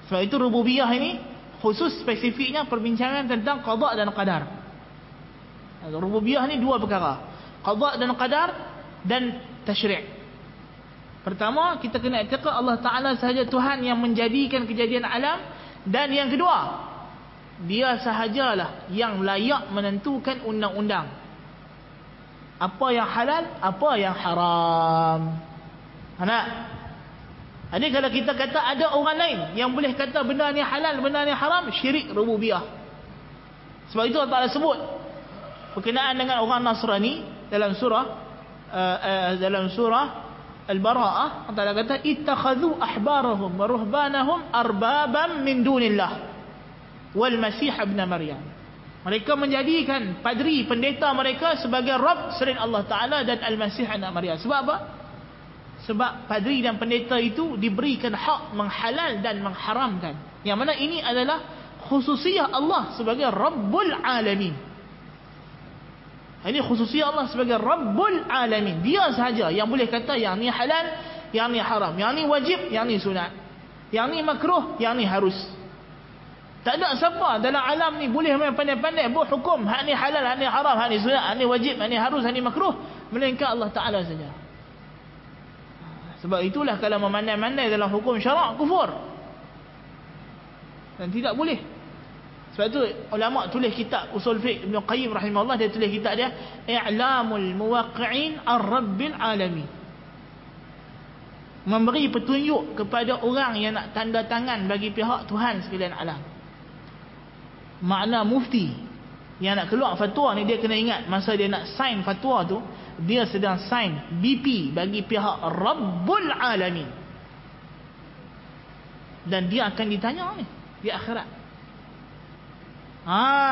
Sebab itu rububiyah ini khusus spesifiknya perbincangan tentang qada dan qadar. Rububiyah ni dua perkara, qada dan qadar dan tasyri'. Pertama, kita kena i'tiqad Allah Ta'ala sahaja Tuhan yang menjadikan kejadian alam. Dan yang kedua, Dia sahajalah yang layak menentukan undang-undang. Apa yang halal, apa yang haram. Anak? Jadi kalau kita kata ada orang lain yang boleh kata benda ni halal, benda ni haram, syirik rububiyah. Sebab itu Allah Ta'ala sebut berkenaan dengan orang Nasrani dalam surah Al-Bara'ah, Allah Ta'ala kata ittakhadhu ahbarahum wa ruhbanahum arbaban min dunillah wal masih ibn maryam. Mereka menjadikan padri pendeta mereka sebagai Rabb selain Allah Ta'ala dan Al-Masih anak Maryam. Sebab apa? Sebab padri dan pendeta itu diberikan hak menghalal dan mengharamkan, yang mana ini adalah khususiyah Allah sebagai Rabbul Alamin. Ini khususnya Allah sebagai Rabbul Alamin. Dia sahaja yang boleh kata yang ni halal, yang ni haram, yang ni wajib, yang ni sunat, yang ni makruh, yang ni harus. Tak ada siapa dalam alam ni boleh main pandai-pandai buat hukum hak ni halal, hak ni haram, hak ni sunat, hak ni wajib, hak ni harus, hak ni makruh, melainkan Allah Ta'ala saja. Sebab itulah kalau memandai-mandai dalam hukum syarak kufur dan tidak boleh. Sebab tu ulama tulis kitab Usul Fiqh, Ibn Qayyim rahimahullah, dia tulis kitab dia I'lamul Muwaqqi'in Ar-Rabbil Alamin, memberi petunjuk kepada orang yang nak tanda tangan bagi pihak Tuhan sekalian alam. Makna mufti yang nak keluar fatwa ni, dia kena ingat masa dia nak sign fatwa tu, dia sedang sign BP bagi pihak Rabbul Alamin, dan dia akan ditanya ni di akhirat.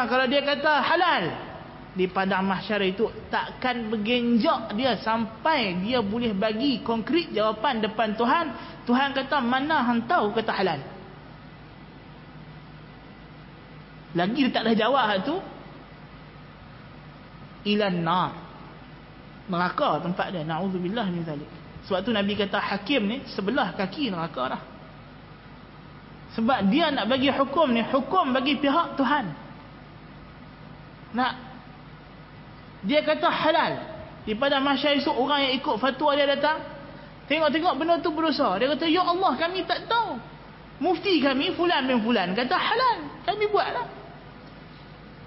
Kalau dia kata halal di padang mahsyar itu, takkan bergenjak dia sampai dia boleh bagi konkret jawapan depan Tuhan. Tuhan kata mana hang tahu kata halal. Lagi dia tak dah jawab hal tu, ilan nar, neraka tempat dia. Na'udzubillah min zalik. Sebab tu Nabi kata hakim ni sebelah kaki neraka dah. Sebab dia nak bagi hukum ni, hukum bagi pihak Tuhan. Nak dia kata halal daripada masyarakat esok, orang yang ikut fatwa dia datang tengok-tengok benda tu berdosa. Dia kata ya Allah, kami tak tahu, mufti kami fulan bin fulan kata halal, kami buatlah.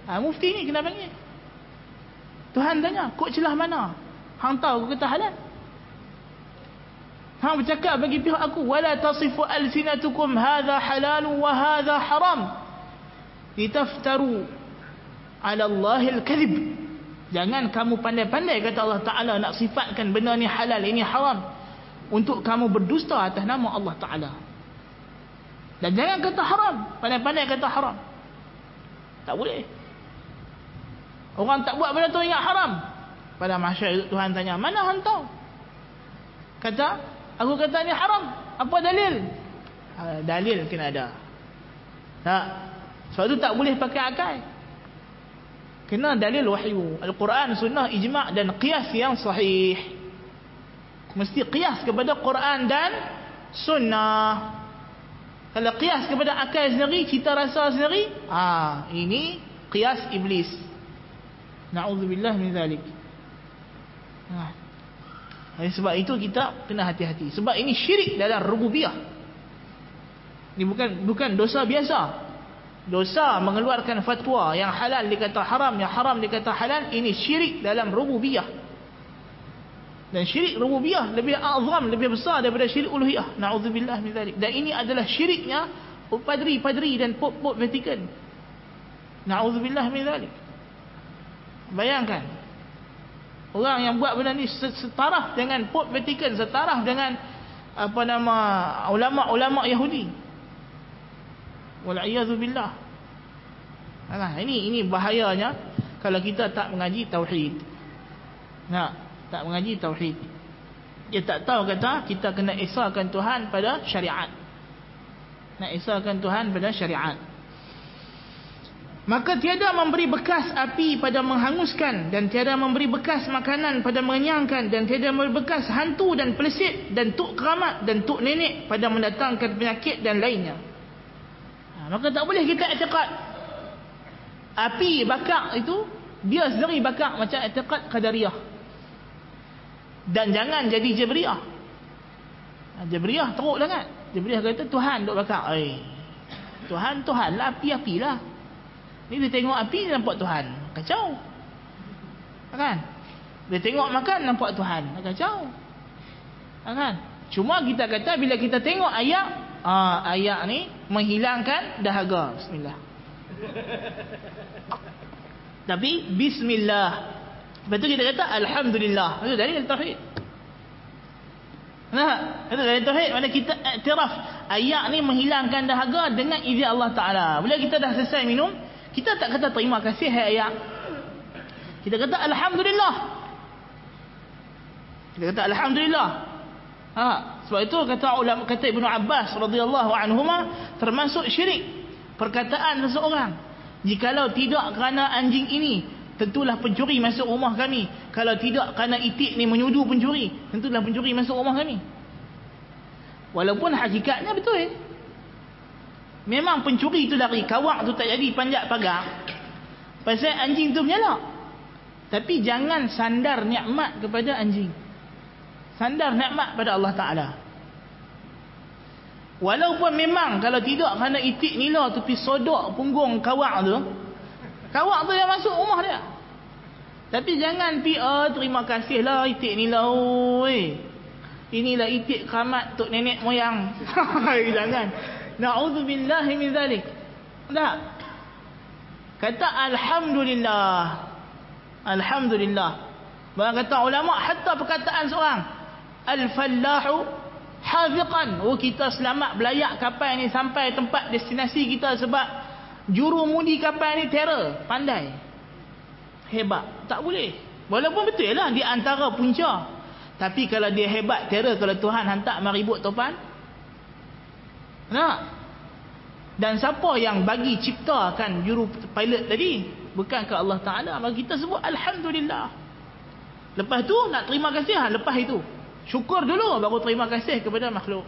Mufti ni kena panggil. Tuhan tanya, kok celah mana hang tahu kata halal? Hang bercakap bagi pihak aku, wala tasifu alsinatukum hadha halal wa hadha haram litaftaru ala Allahi al-kadhib. Jangan kamu pandai-pandai kata Allah Ta'ala nak sifatkan benda ni halal, ini haram, untuk kamu berdusta atas nama Allah Ta'ala. Dan jangan kata haram, pandai-pandai kata haram. Tak boleh. Orang tak buat benda tu ingat haram. Pada masyarakat Tuhan tanya, mana hang tahu? Kata aku kata ni haram. Apa dalil? Dalil kena ada. Tak. Sebab tu tak boleh pakai akal. Kena dalil wahyu, Al-Quran, Sunnah, Ijma' dan qiyas yang sahih. Mesti qiyas kepada Quran dan Sunnah. Kalau qiyas kepada akal sendiri, cita rasa sendiri, ini qiyas iblis. Na'udzubillah min zalik. Sebab itu kita kena hati-hati. Sebab ini syirik dalam rububiyah. Ini bukan dosa biasa. Dosa mengeluarkan fatwa yang halal dikata haram, yang haram dikata halal, ini syirik dalam rububiyah. Dan syirik rububiyah lebih azam, lebih besar daripada syirik uluhiyah. Na'udzubillah min zalik. Dan ini adalah syiriknya padri-padri dan pop-pop Vatican. Na'udzubillah min zalik. Bayangkan orang yang buat benda ni setaraf dengan Pope Vatican, setaraf dengan ulama-ulama Yahudi. Wal'iyadzubillah. Ini bahayanya kalau kita tak mengaji tauhid. Tak mengaji tauhid. Dia tak tahu kata kita kena esahkan Tuhan pada syariat. Nak esahkan Tuhan pada syariat. Maka tiada memberi bekas api pada menghanguskan, dan tiada memberi bekas makanan pada mengenyangkan, dan tiada memberi bekas hantu dan pelesit dan tuk keramat dan tuk nenek pada mendatangkan penyakit dan lainnya. Maka tak boleh kita i'tiqad api bakar itu dia sendiri bakar macam i'tiqad qadariyah. Dan jangan jadi Jabriyah. Jabriyah teruk sangat. Jabriyah kata Tuhan duk bakar. Tuhan lah, api-api lah. Ni dia tengok api dia nampak Tuhan. Kacau. Kan? Dia tengok makan nampak Tuhan. Kacau. Kan? Cuma kita kata bila kita tengok ayak, ayak ni menghilangkan dahaga. Bismillah. Tapi bismillah. Lepas tu kita kata alhamdulillah. Itu dalil tauhid. Nah, itu dalil tauhid mana kita iktiraf ayat ni menghilangkan dahaga dengan izin Allah Taala. Bila kita dah selesai minum, kita tak kata terima kasih hai ayat. Kita kata alhamdulillah. Kita kata alhamdulillah. Sebab itu kata ulama, kata Ibnu Abbas radhiyallahu anhuma, termasuk syirik perkataan seseorang, jikalau tidak kerana anjing ini, tentulah pencuri masuk rumah kami. Kalau tidak kerana itik ni menyudu pencuri, tentulah pencuri masuk rumah kami. Walaupun hakikatnya betul. Memang pencuri tu lari, kawak tu tak jadi panjat pagar, pasal anjing tu menyalak. Tapi jangan sandar nikmat kepada anjing. Sandar nikmat pada Allah Ta'ala. Walaupun memang kalau tidak kerana itik nila tu pergi sodok punggung kawak tu, kawak tu yang masuk rumah dia. Tapi jangan pi terima kasihlah itik ni lah. Inilah itik keramat tok nenek moyang. Jangan. Na'udzubillahi min zalik. Tak. Kata alhamdulillah. Alhamdulillah. Bahkan kata ulama hatta perkataan seorang al-fallahu haziqan. Oh, kita selamat belayak kapal ni sampai tempat destinasi kita sebab jurumudi kapal ni terror, pandai, hebat. Tak boleh. Walaupun betul lah di antara punca, tapi kalau dia hebat terror, kalau Tuhan hantar maribut topan. Nak? Dan siapa yang bagi ciptakan juru pilot tadi? Bukankah Allah Ta'ala? Maka kita sebut alhamdulillah. Lepas tu nak terima kasih, lepas itu syukur dulu baru terima kasih kepada makhluk.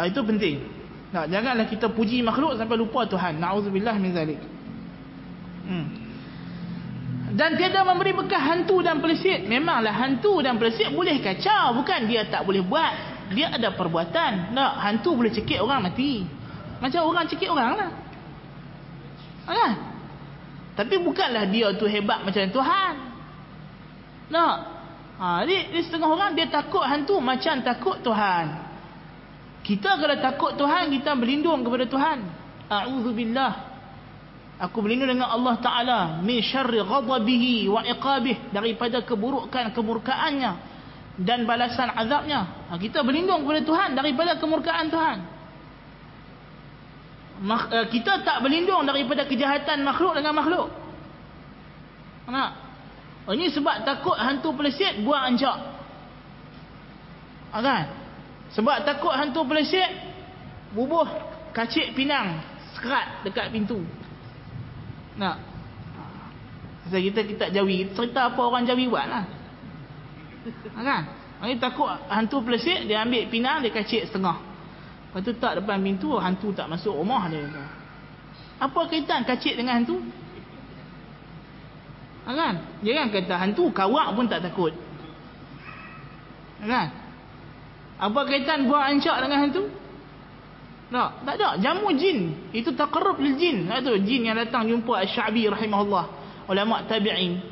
Itu penting. Nah, janganlah kita puji makhluk sampai lupa Tuhan. Na'udzubillah min zalik. Dan tiada memberi bekas hantu dan pelesit. Memanglah hantu dan pelesit boleh kacau, bukan dia tak boleh buat. Dia ada perbuatan. Nah, hantu boleh cekik orang mati. Macam orang cekik orang lah. Kan? Tapi bukanlah dia tu hebat macam Tuhan. Nah. Jadi setengah orang dia takut hantu macam takut Tuhan. Kita kalau takut Tuhan, kita berlindung kepada Tuhan. A'udzubillah. Aku berlindung dengan Allah Ta'ala. Min syarri ghadabihi wa iqabih. Daripada keburukan, kemurkaannya dan balasan azabnya. Kita berlindung kepada Tuhan daripada kemurkaan Tuhan. Kita tak berlindung daripada kejahatan makhluk dengan makhluk. Ini sebab takut hantu pelesit, buang ancak. Kan? Sebab takut hantu peleset, bubuh kacik pinang sekerat dekat pintu. Nak? Sebab kita Jawi, cerita apa orang Jawi buat lah. Kan? Ini takut hantu peleset, dia ambil pinang, dia kacik setengah. Lepas tu tak depan pintu, hantu tak masuk rumah dia. Apa kaitan kacik dengan hantu? Kan? Jangan kata hantu, kawak pun tak takut. Kan? Apa kaitan buang ancak dengan hantu? Tak, tak ada. Jamu jin. Itu taqarrub lil jin. Itu jin yang datang jumpa Asy-Sya'bi rahimahullah. Ulama tabi'in.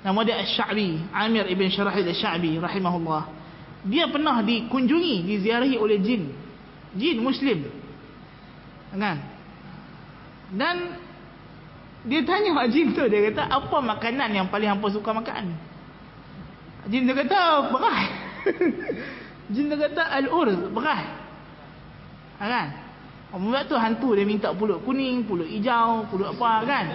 Nama dia Asy-Sya'bi. Amir ibn Syarahil Asy-Sya'bi rahimahullah. Dia pernah dikunjungi, diziarahi oleh jin. Jin Muslim. Kan? Dan dia tanya jin tu. Dia kata, apa makanan yang paling hampa suka makan? Jin tu kata, beras. Jin dia kata al-urz, beras. Kan? Sebab tu hantu dia minta pulut kuning, pulut hijau, pulut apa kan?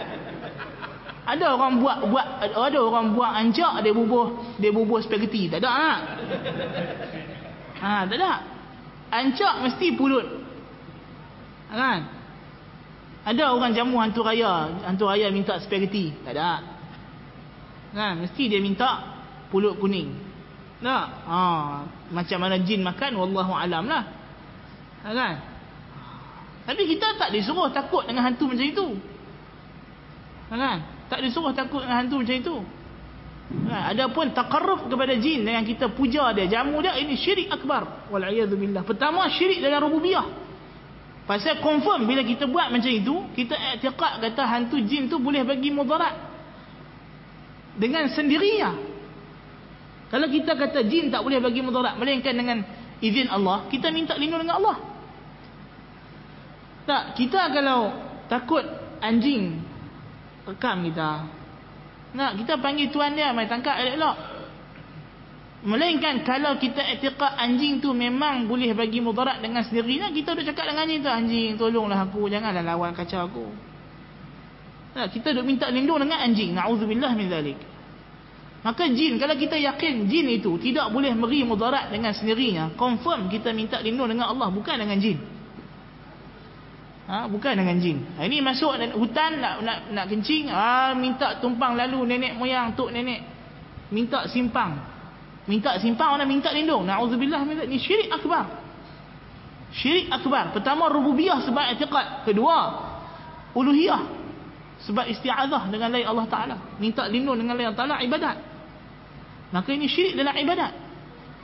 Ada orang buat ada orang buat anjak dia bubuh spaghetti, tak ada nak. Tak ada. Ancak mesti pulut. Kan? Ada orang jamu hantu raya minta spaghetti, tak ada. Kan, mesti dia minta pulut kuning. Tak? Macam mana jin makan, wallahu alam lah. Kan? Tapi kita tak disuruh takut dengan hantu macam itu. Kan? Tak disuruh takut dengan hantu macam itu. Nah, ada pun takarruf kepada jin dengan kita puja dia, jamu dia, ini syirik akbar. Wal'iyadzubillah. Pertama, syirik dalam rububiyah. Pasal confirm bila kita buat macam itu, kita i'tiqad kata hantu jin tu boleh bagi mudarat dengan sendirinya. Kalau kita kata jin tak boleh bagi mudarat melainkan dengan izin Allah, kita minta lindung dengan Allah. Tak, kita kalau takut anjing rekam kita, nak kita panggil tuan dia mai tangkap elok-elok. Melainkan kalau kita i'tiqad anjing tu memang boleh bagi mudarat dengan sendirinya, kita duk cakap dengan anjing tu, anjing tolonglah aku, janganlah lawan kacau aku. Nah, kita duk minta lindung dengan anjing, naudzubillah min zalik. Maka jin, kalau kita yakin jin itu tidak boleh beri mudarat dengan sendirinya, confirm kita minta lindung dengan Allah, bukan dengan jin. Bukan dengan jin. Ini masuk hutan nak kencing, minta tumpang lalu nenek moyang, tok nenek. Minta simpang. Minta simpang, orang minta lindung. Nauzubillah min zalik. Ini syirik akbar. Syirik akbar. Pertama rububiyah sebab i'tiqad, kedua uluhiyah sebab isti'azah dengan lain Allah Taala. Minta lindung dengan lain Allah Taala ibadat. Maka ini syirik dalam ibadat.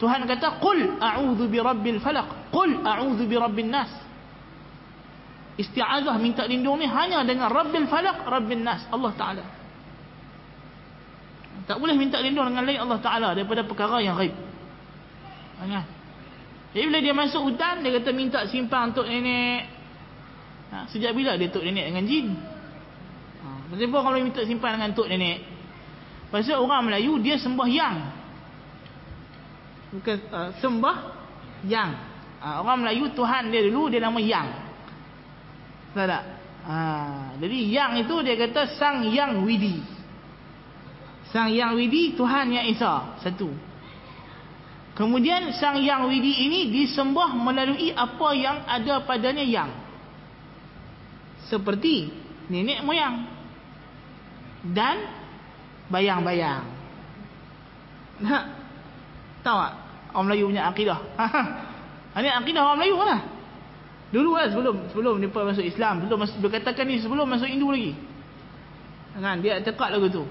Tuhan kata, "Qul a'udzu birabbil falaq, qul a'udzu birabbin nas." Isti'azah minta lindung ni hanya dengan Rabbil Falaq, Rabbin Nas, Allah Ta'ala. Tak boleh minta lindung dengan lain Allah Ta'ala daripada perkara yang ghaib. Jadi bila dia masuk hutan, dia kata minta simpang tok nenek. Sejak bila dia tok nenek dengan jin? Kenapa orang boleh minta simpang dengan tok nenek? Pasal orang Melayu dia sembah yang, bukan sembah yang. Orang Melayu Tuhan dia dulu dia nama Yang. Tak? Jadi yang itu dia kata Sang Yang Widi. Sang Yang Widi, Tuhan Yang Esa. Satu. Kemudian Sang Yang Widi ini disembah melalui apa yang ada padanya yang. Seperti nenek moyang dan bayang-bayang. Tahu tak? Orang Melayu punya akidah. Ini akidah orang Melayu mana? Dulu lah sebelum mereka masuk Islam, berkatakan ni sebelum masuk Hindu lagi. Kan, dia tekad lagu tu.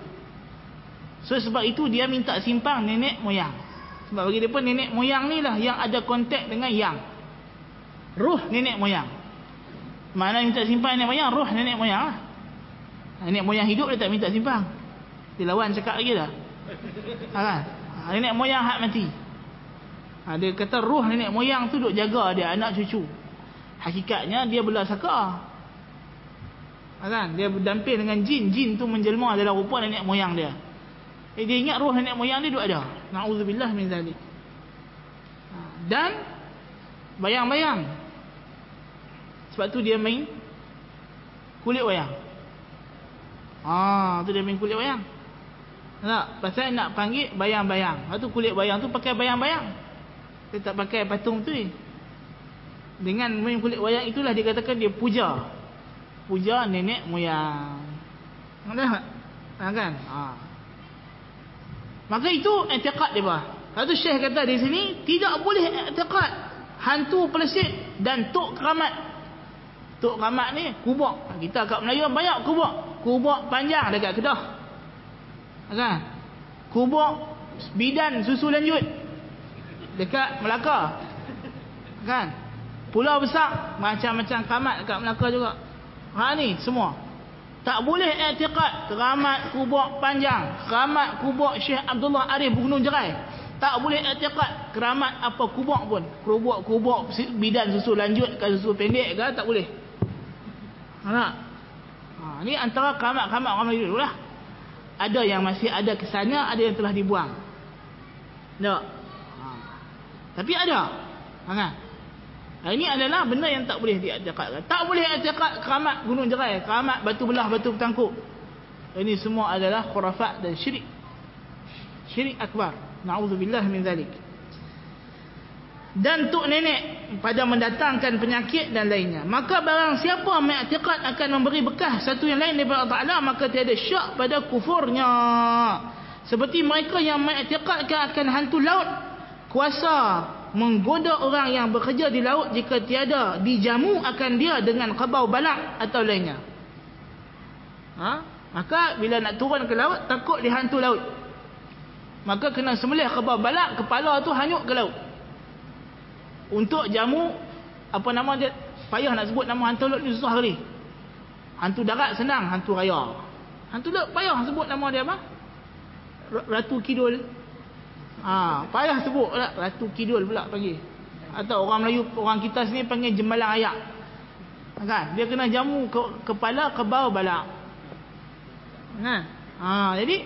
So sebab itu dia minta simpang nenek moyang. Sebab bagi mereka nenek moyang ni lah yang ada kontak dengan yang. Ruh nenek moyang. Mana minta simpang nenek moyang, ruh nenek moyang lah. Nenek moyang hidup dia tak minta simpang. Dia lawan cakap lagi lah. Kan? Nenek moyang hak mati. Dia kata ruh nenek moyang tu duk jaga dia, anak cucu. Hakikatnya dia belah saka. Kan? Dia berdamping dengan jin. Jin tu menjelma dalam rupa nenek moyang dia. Dia ingat roh nenek moyang dia duk ada. Na'udzubillah min zalik. Dan bayang-bayang. Sebab tu dia main kulit wayang. Tu dia main kulit wayang. Tak? Pasal nak panggil bayang-bayang. Lepas tu kulit wayang tu pakai bayang-bayang. Dia tak pakai patung tu ni. Dengan main kulit wayang itulah dikatakan dia puja nenek moyang. Kan? Maka itu i'tiqad dia. Lalu Syekh kata di sini tidak boleh i'tiqad hantu pelesit dan tok keramat. Tok keramat ni kubur. Kita kat Melayu banyak kubur. Kubur panjang dekat Kedah. Kan? Kubur bidan susu lanjut dekat Melaka. Kan? Pulau Besar, macam-macam keramat dekat Melaka juga. Ni semua. Tak boleh i'tiqad keramat kubur panjang, keramat kubur Syekh Abdullah Arif Gunung Jerai. Tak boleh i'tiqad keramat apa kubur pun. Kubur bidan susu lanjut ke susu pendek ke, tak boleh. Ni antara keramat-keramat orang Melayu dulu lah. Ada yang masih ada kesannya, ada yang telah dibuang. Tak? Tapi ada. Kan? Ini adalah benda yang tak boleh diiktikadkan. Tak boleh i'tikad keramat Gunung Jerai, keramat Batu Belah, Batu Petangkup. Ini semua adalah khurafat dan syirik. Syirik akbar. Na'udzubillah min zalik. Dan tok nenek pada mendatangkan penyakit dan lainnya. Maka barang siapa mengiktikad akan memberi bekah satu yang lain daripada Allah Ta'ala, maka tiada syak pada kufurnya. Seperti mereka yang mengiktikadkan akan hantu laut kuasa menggoda orang yang bekerja di laut jika tiada dijamu akan dia dengan kabau balak atau lainnya. Maka bila nak turun ke laut takut dihantu laut, maka kena sembelih kabau balak, kepala tu hanyut ke laut untuk jamu. Apa nama dia, payah nak sebut nama hantu laut ni, susah kali. Hantu darat senang, hantu raya. Hantu laut payah sebut nama dia apa? Ratu Kidul. Payah sebut lah. Ratu Kidul pula panggil. Atau orang Melayu, orang kita sini panggil jembalang ayak, kan? Dia kena jamu kepala kebau balak. Jadi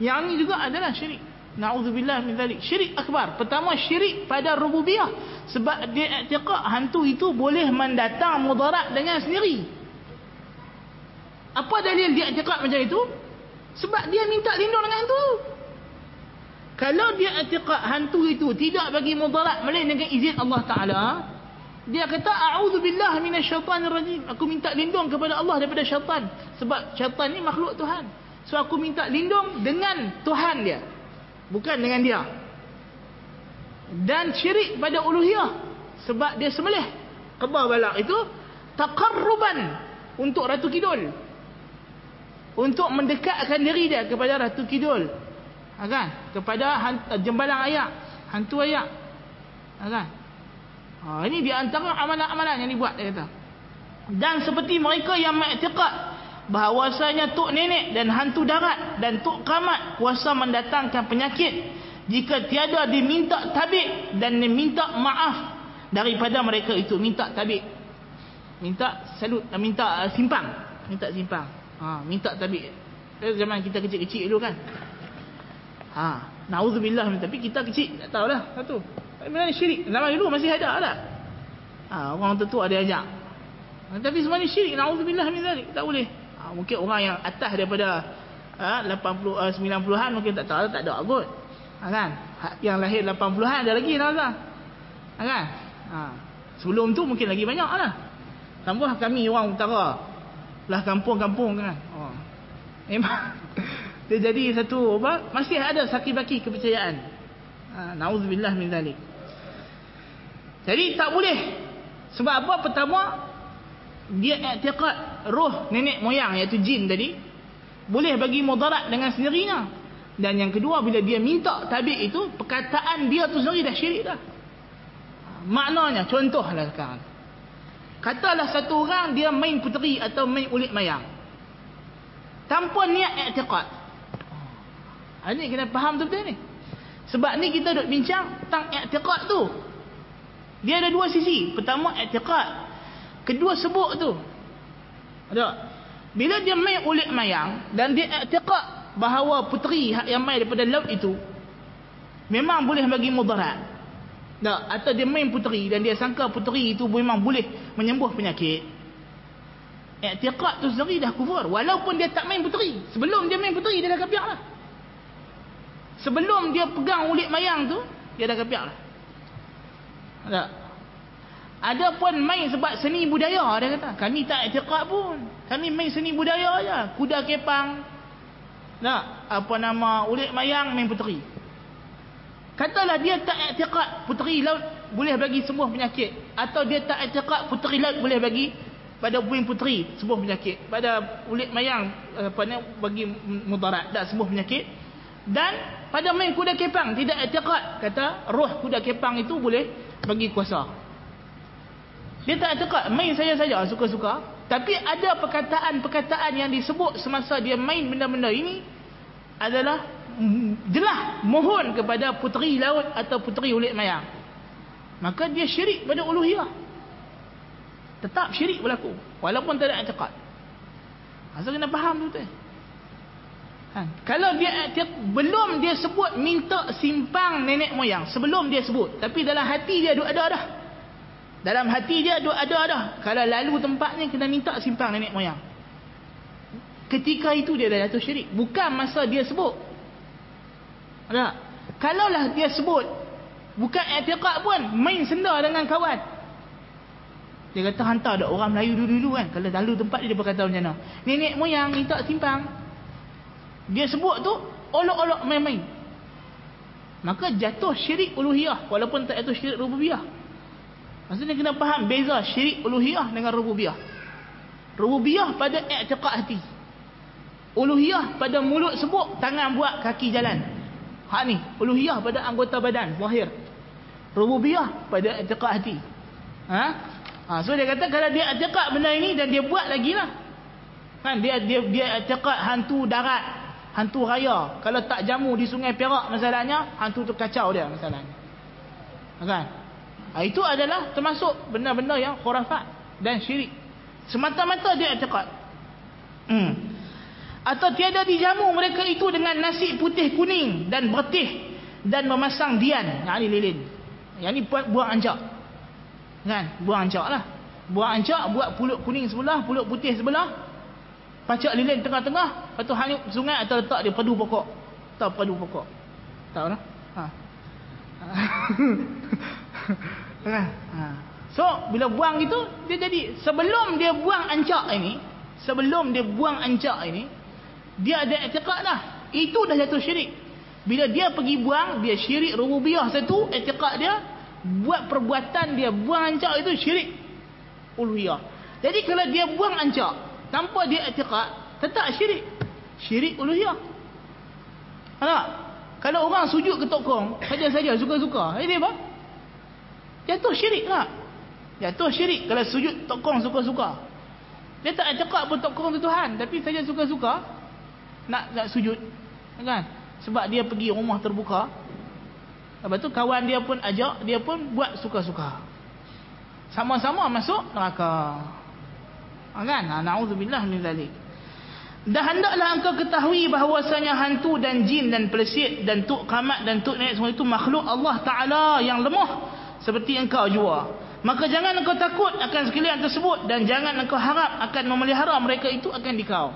yang ni juga adalah syirik. Na'udzubillah min zalik. Syirik akbar. Pertama, syirik pada rububiyah. Sebab dia i'tiqad hantu itu boleh mendatang mudarat dengan sendiri. Apa dalil dia i'tiqad macam itu? Sebab dia minta lindung dengan hantu. Kalau dia i'tiqad hantu itu tidak bagi mudarat melainkan dengan izin Allah Ta'ala, dia kata a'udzubillah minasyaitanir rajim, aku minta lindung kepada Allah daripada syaitan. Sebab syaitan ni makhluk Tuhan. So aku minta lindung dengan Tuhan dia, bukan dengan dia. Dan syirik pada uluhiyah, sebab dia sembelih kebal balak itu taqarruban untuk Ratu Kidul, untuk mendekatkan diri dia kepada Ratu Kidul, kan? Kepada jembalang ayak, hantu ayak, kan? Ini di antara amalan-amalan yang dibuat, dia kata. Dan seperti mereka yang mengiktikad bahawasanya tok nenek dan hantu darat dan tok kamat kuasa mendatangkan penyakit jika tiada diminta tabib dan diminta maaf daripada mereka itu. Minta tabib, minta salut, minta simpang, minta simpang, minta tabib. Zaman kita kecil-kecil dulu, kan? Na'udzubillah, tapi kita kecil tak tahulah satu. Sebenarnya syirik zaman dulu masih ada lah. Orang tertua ada ajak. Tapi sebenarnya syirik, na'udzubillah min zalik, tak boleh. Mungkin orang yang atas daripada 90-an mungkin tak tahu, tak ada kot, kan? Yang lahir 80-an ada lagi, kan? Sebelum tu mungkin lagi banyak lah. Tambah kami orang utara lah, kampung-kampung, kan? Memang dia jadi satu apa? Masih ada saki-baki kepercayaan. Na'udzubillah min zalik. Jadi tak boleh. Sebab apa? Pertama, dia i'tiqad roh nenek moyang iaitu jin tadi boleh bagi mudarat dengan sendirinya. Dan yang kedua, bila dia minta tabib itu, perkataan dia tu sendiri dah syirik dah. Maknanya, contohlah sekarang, katalah satu orang dia main puteri atau main ulit mayang tanpa niat i'tiqad. Ini kena faham tu betul ni. Sebab ni kita duk bincang tentang i'tiqad tu. Dia ada dua sisi. Pertama, i'tiqad. Kedua, sebut tu. Ada. Bila dia main ulit mayang dan dia i'tiqad bahawa puteri yang main daripada laut itu memang boleh bagi mudarat. Tak, atau dia main puteri dan dia sangka puteri itu memang boleh menyembuh penyakit. I'tiqad tu sendiri dah kufur walaupun dia tak main puteri. Sebelum dia main puteri dia dah kafir lah. Sebelum dia pegang ulit mayang tu dia dah kafir lah. Tak. Ada pun main sebab seni budaya, dia kata. Kami tak i'tiqad pun. Kami main seni budaya je. Kuda kepang. Nah, apa nama, ulit mayang, main puteri. Katalah dia tak i'tiqad puteri laut boleh bagi sembuh penyakit. Atau dia tak i'tiqad puteri laut boleh bagi pada puing puteri sembuh penyakit. Pada ulit mayang bagi mudarat, tak sembuh penyakit. Dan pada main kuda kepang tidak i'tiqad. Kata roh kuda kepang itu boleh bagi kuasa. Dia tak i'tiqad, main saja-saja, suka-suka. Tapi ada perkataan-perkataan yang disebut semasa dia main benda-benda ini adalah jelah mohon kepada puteri laut atau puteri ulit mayang. Maka dia syirik pada uluhiyah. Tetap syirik berlaku walaupun tak ada i'tiqad. Asal kena faham tu. Kalau dia belum dia sebut minta simpang nenek moyang, sebelum dia sebut, tapi dalam hati dia ada dah. Dalam hati dia ada dah. Kalau lalu tempatnya kena minta simpang nenek moyang. Ketika itu dia dah jatuh syirik. Bukan masa dia sebut. Tak? Kalaulah dia sebut, bukan i'tiqad pun, main senda dengan kawan. Dia kata hantar ada orang Melayu dulu-dulu kan. Kalau lalu tempat dia, dia berkata macam mana. Nenek moyang minta timpang. Dia sebut tu, olok-olok main-main. Maka jatuh syirik uluhiyah, walaupun tak jatuh syirik rububiyah. Maksudnya kena faham beza syirik uluhiyah dengan rububiyah. Rububiyah pada i'tiqad hati. Uluhiyah pada mulut sebut, tangan buat, kaki jalan. Hak ni uluhiyah pada anggota badan, zahir. Rububiyah pada i'tiqad hati. So dia kata kalau dia i'tiqad benda ini dan dia buat lagilah. Kan dia i'tiqad hantu darat, hantu raya. Kalau tak jamu di Sungai Perak masalahnya, hantu tu kacau dia masalahnya. Kan? Itu adalah termasuk benda-benda yang khurafat dan syirik. Semata-mata dia i'tiqad. Atau tiada dijamu mereka itu dengan nasi putih kuning dan bertih dan memasang dian, yang ni lilin. Yang ni buat buang ancak. Kan? Buang ancak lah. Buang ancak, buat pulut kuning sebelah, pulut putih sebelah. Pacak lilin tengah-tengah, lepas tu hanyut sungai atau letak dia padu pokok. Tak padu pokok. Tak tahu lah. So, bila buang gitu, dia jadi sebelum dia buang ancak ini, dia ada i'tiqad dah. Itu dah jatuh syirik. Bila dia pergi buang, dia syirik rububiyah satu, i'tiqad dia. Buat perbuatan dia buang ancak itu syirik uluhiyah. Jadi kalau dia buang ancak tanpa dia i'tiqad, tetap syirik. Syirik uluhiyah. Nampak? Kalau orang sujud ke tokong saja-saja, suka-suka, ini apa? Jatuh syirik lah. Jatuh syirik kalau sujud tokong suka-suka. Dia tak i'tiqad pun tokong tu Tuhan, tapi saja suka-suka nak sujud, kan? Sebab dia pergi rumah terbuka. Lepas tu kawan dia pun ajak, dia pun buat suka-suka. Sama-sama masuk neraka. Kan? Na'udzubillah min zalik. Dan hendaklah engkau ketahui bahawasanya hantu dan jin dan pelesit dan tuk kamat dan tuk nenek, semua itu makhluk Allah Ta'ala yang lemah seperti engkau jua. Maka jangan engkau takut akan sekalian tersebut dan jangan engkau harap akan memelihara mereka itu akan dikau.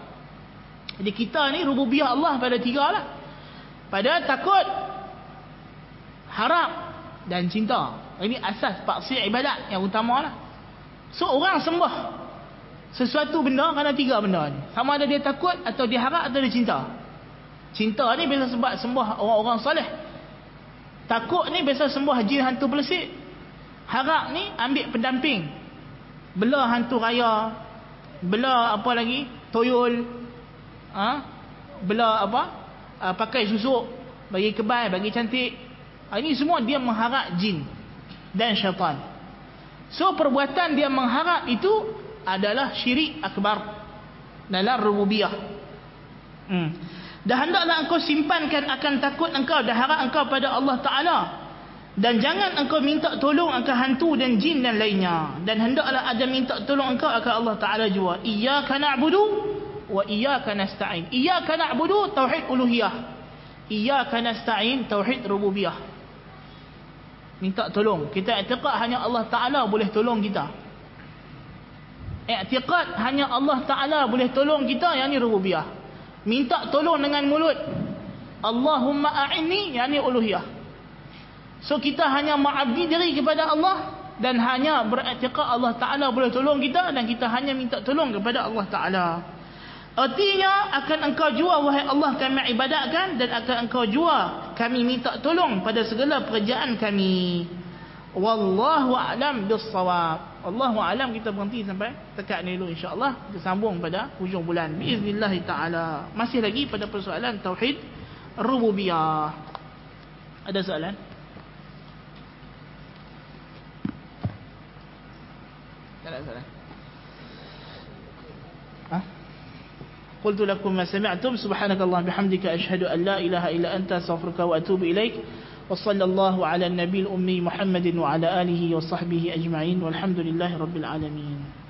Jadi kita ni rububiyah Allah pada tiga lah. Pada takut, harap dan cinta. Ini asas paksi ibadat yang utama lah. So orang sembah sesuatu benda kerana tiga benda ni. Sama ada dia takut atau dia harap atau dia cinta. Cinta ni biasa sebab sembah orang-orang soleh. Takut ni biasa sembah jin hantu pelesit. Harap ni ambil pendamping, bela hantu raya, bela apa lagi, toyol, bela apa, pakai susuk, bagi kebal, bagi cantik. Ini semua dia mengharap jin dan syaitan. So perbuatan dia mengharap itu adalah syirik akbar dalam rububiyah. Dah hendaklah engkau simpankan akan takut engkau dan harap engkau pada Allah Ta'ala. Dan jangan engkau minta tolong akan hantu dan jin dan lainnya. Dan hendaklah ada minta tolong engkau akan Allah Ta'ala jua. Iyaka na'budu wa iyaka nasta'in. Iyaka na'budu tauhid uluhiyah. Iyaka nasta'in tauhid rububiyah. Minta tolong. Kita i'tiqad hanya Allah Ta'ala boleh tolong kita. I'tiqad hanya Allah Ta'ala boleh tolong kita, yang ni rububiyah. Minta tolong dengan mulut, Allahumma a'inni, yang ni uluhiyah. So kita hanya mengabdi diri kepada Allah dan hanya beriktikad Allah Ta'ala boleh tolong kita dan kita hanya minta tolong kepada Allah Ta'ala. Artinya akan engkau jua wahai Allah kami ibadatkan dan akan engkau jua kami minta tolong pada segala pekerjaan kami. Wallahu a'lam bis-shawab. Allahu a'lam. Kita berhenti sampai dekat ni dulu insya-Allah. Kita sambung pada hujung bulan biiznillah Ta'ala. Masih lagi pada persoalan tauhid rububiyah. Ada soalan? Salah. Qultu lakum ma sami'tum subhanakallah bihamdika ashhadu an la ilaha illa anta astaghfiruka wa atubu ilaik wa sallallahu ala an-nabiyil ummi Muhammadin wa ala alihi wa sahbihi ajma'in walhamdulillahi rabbil alamin.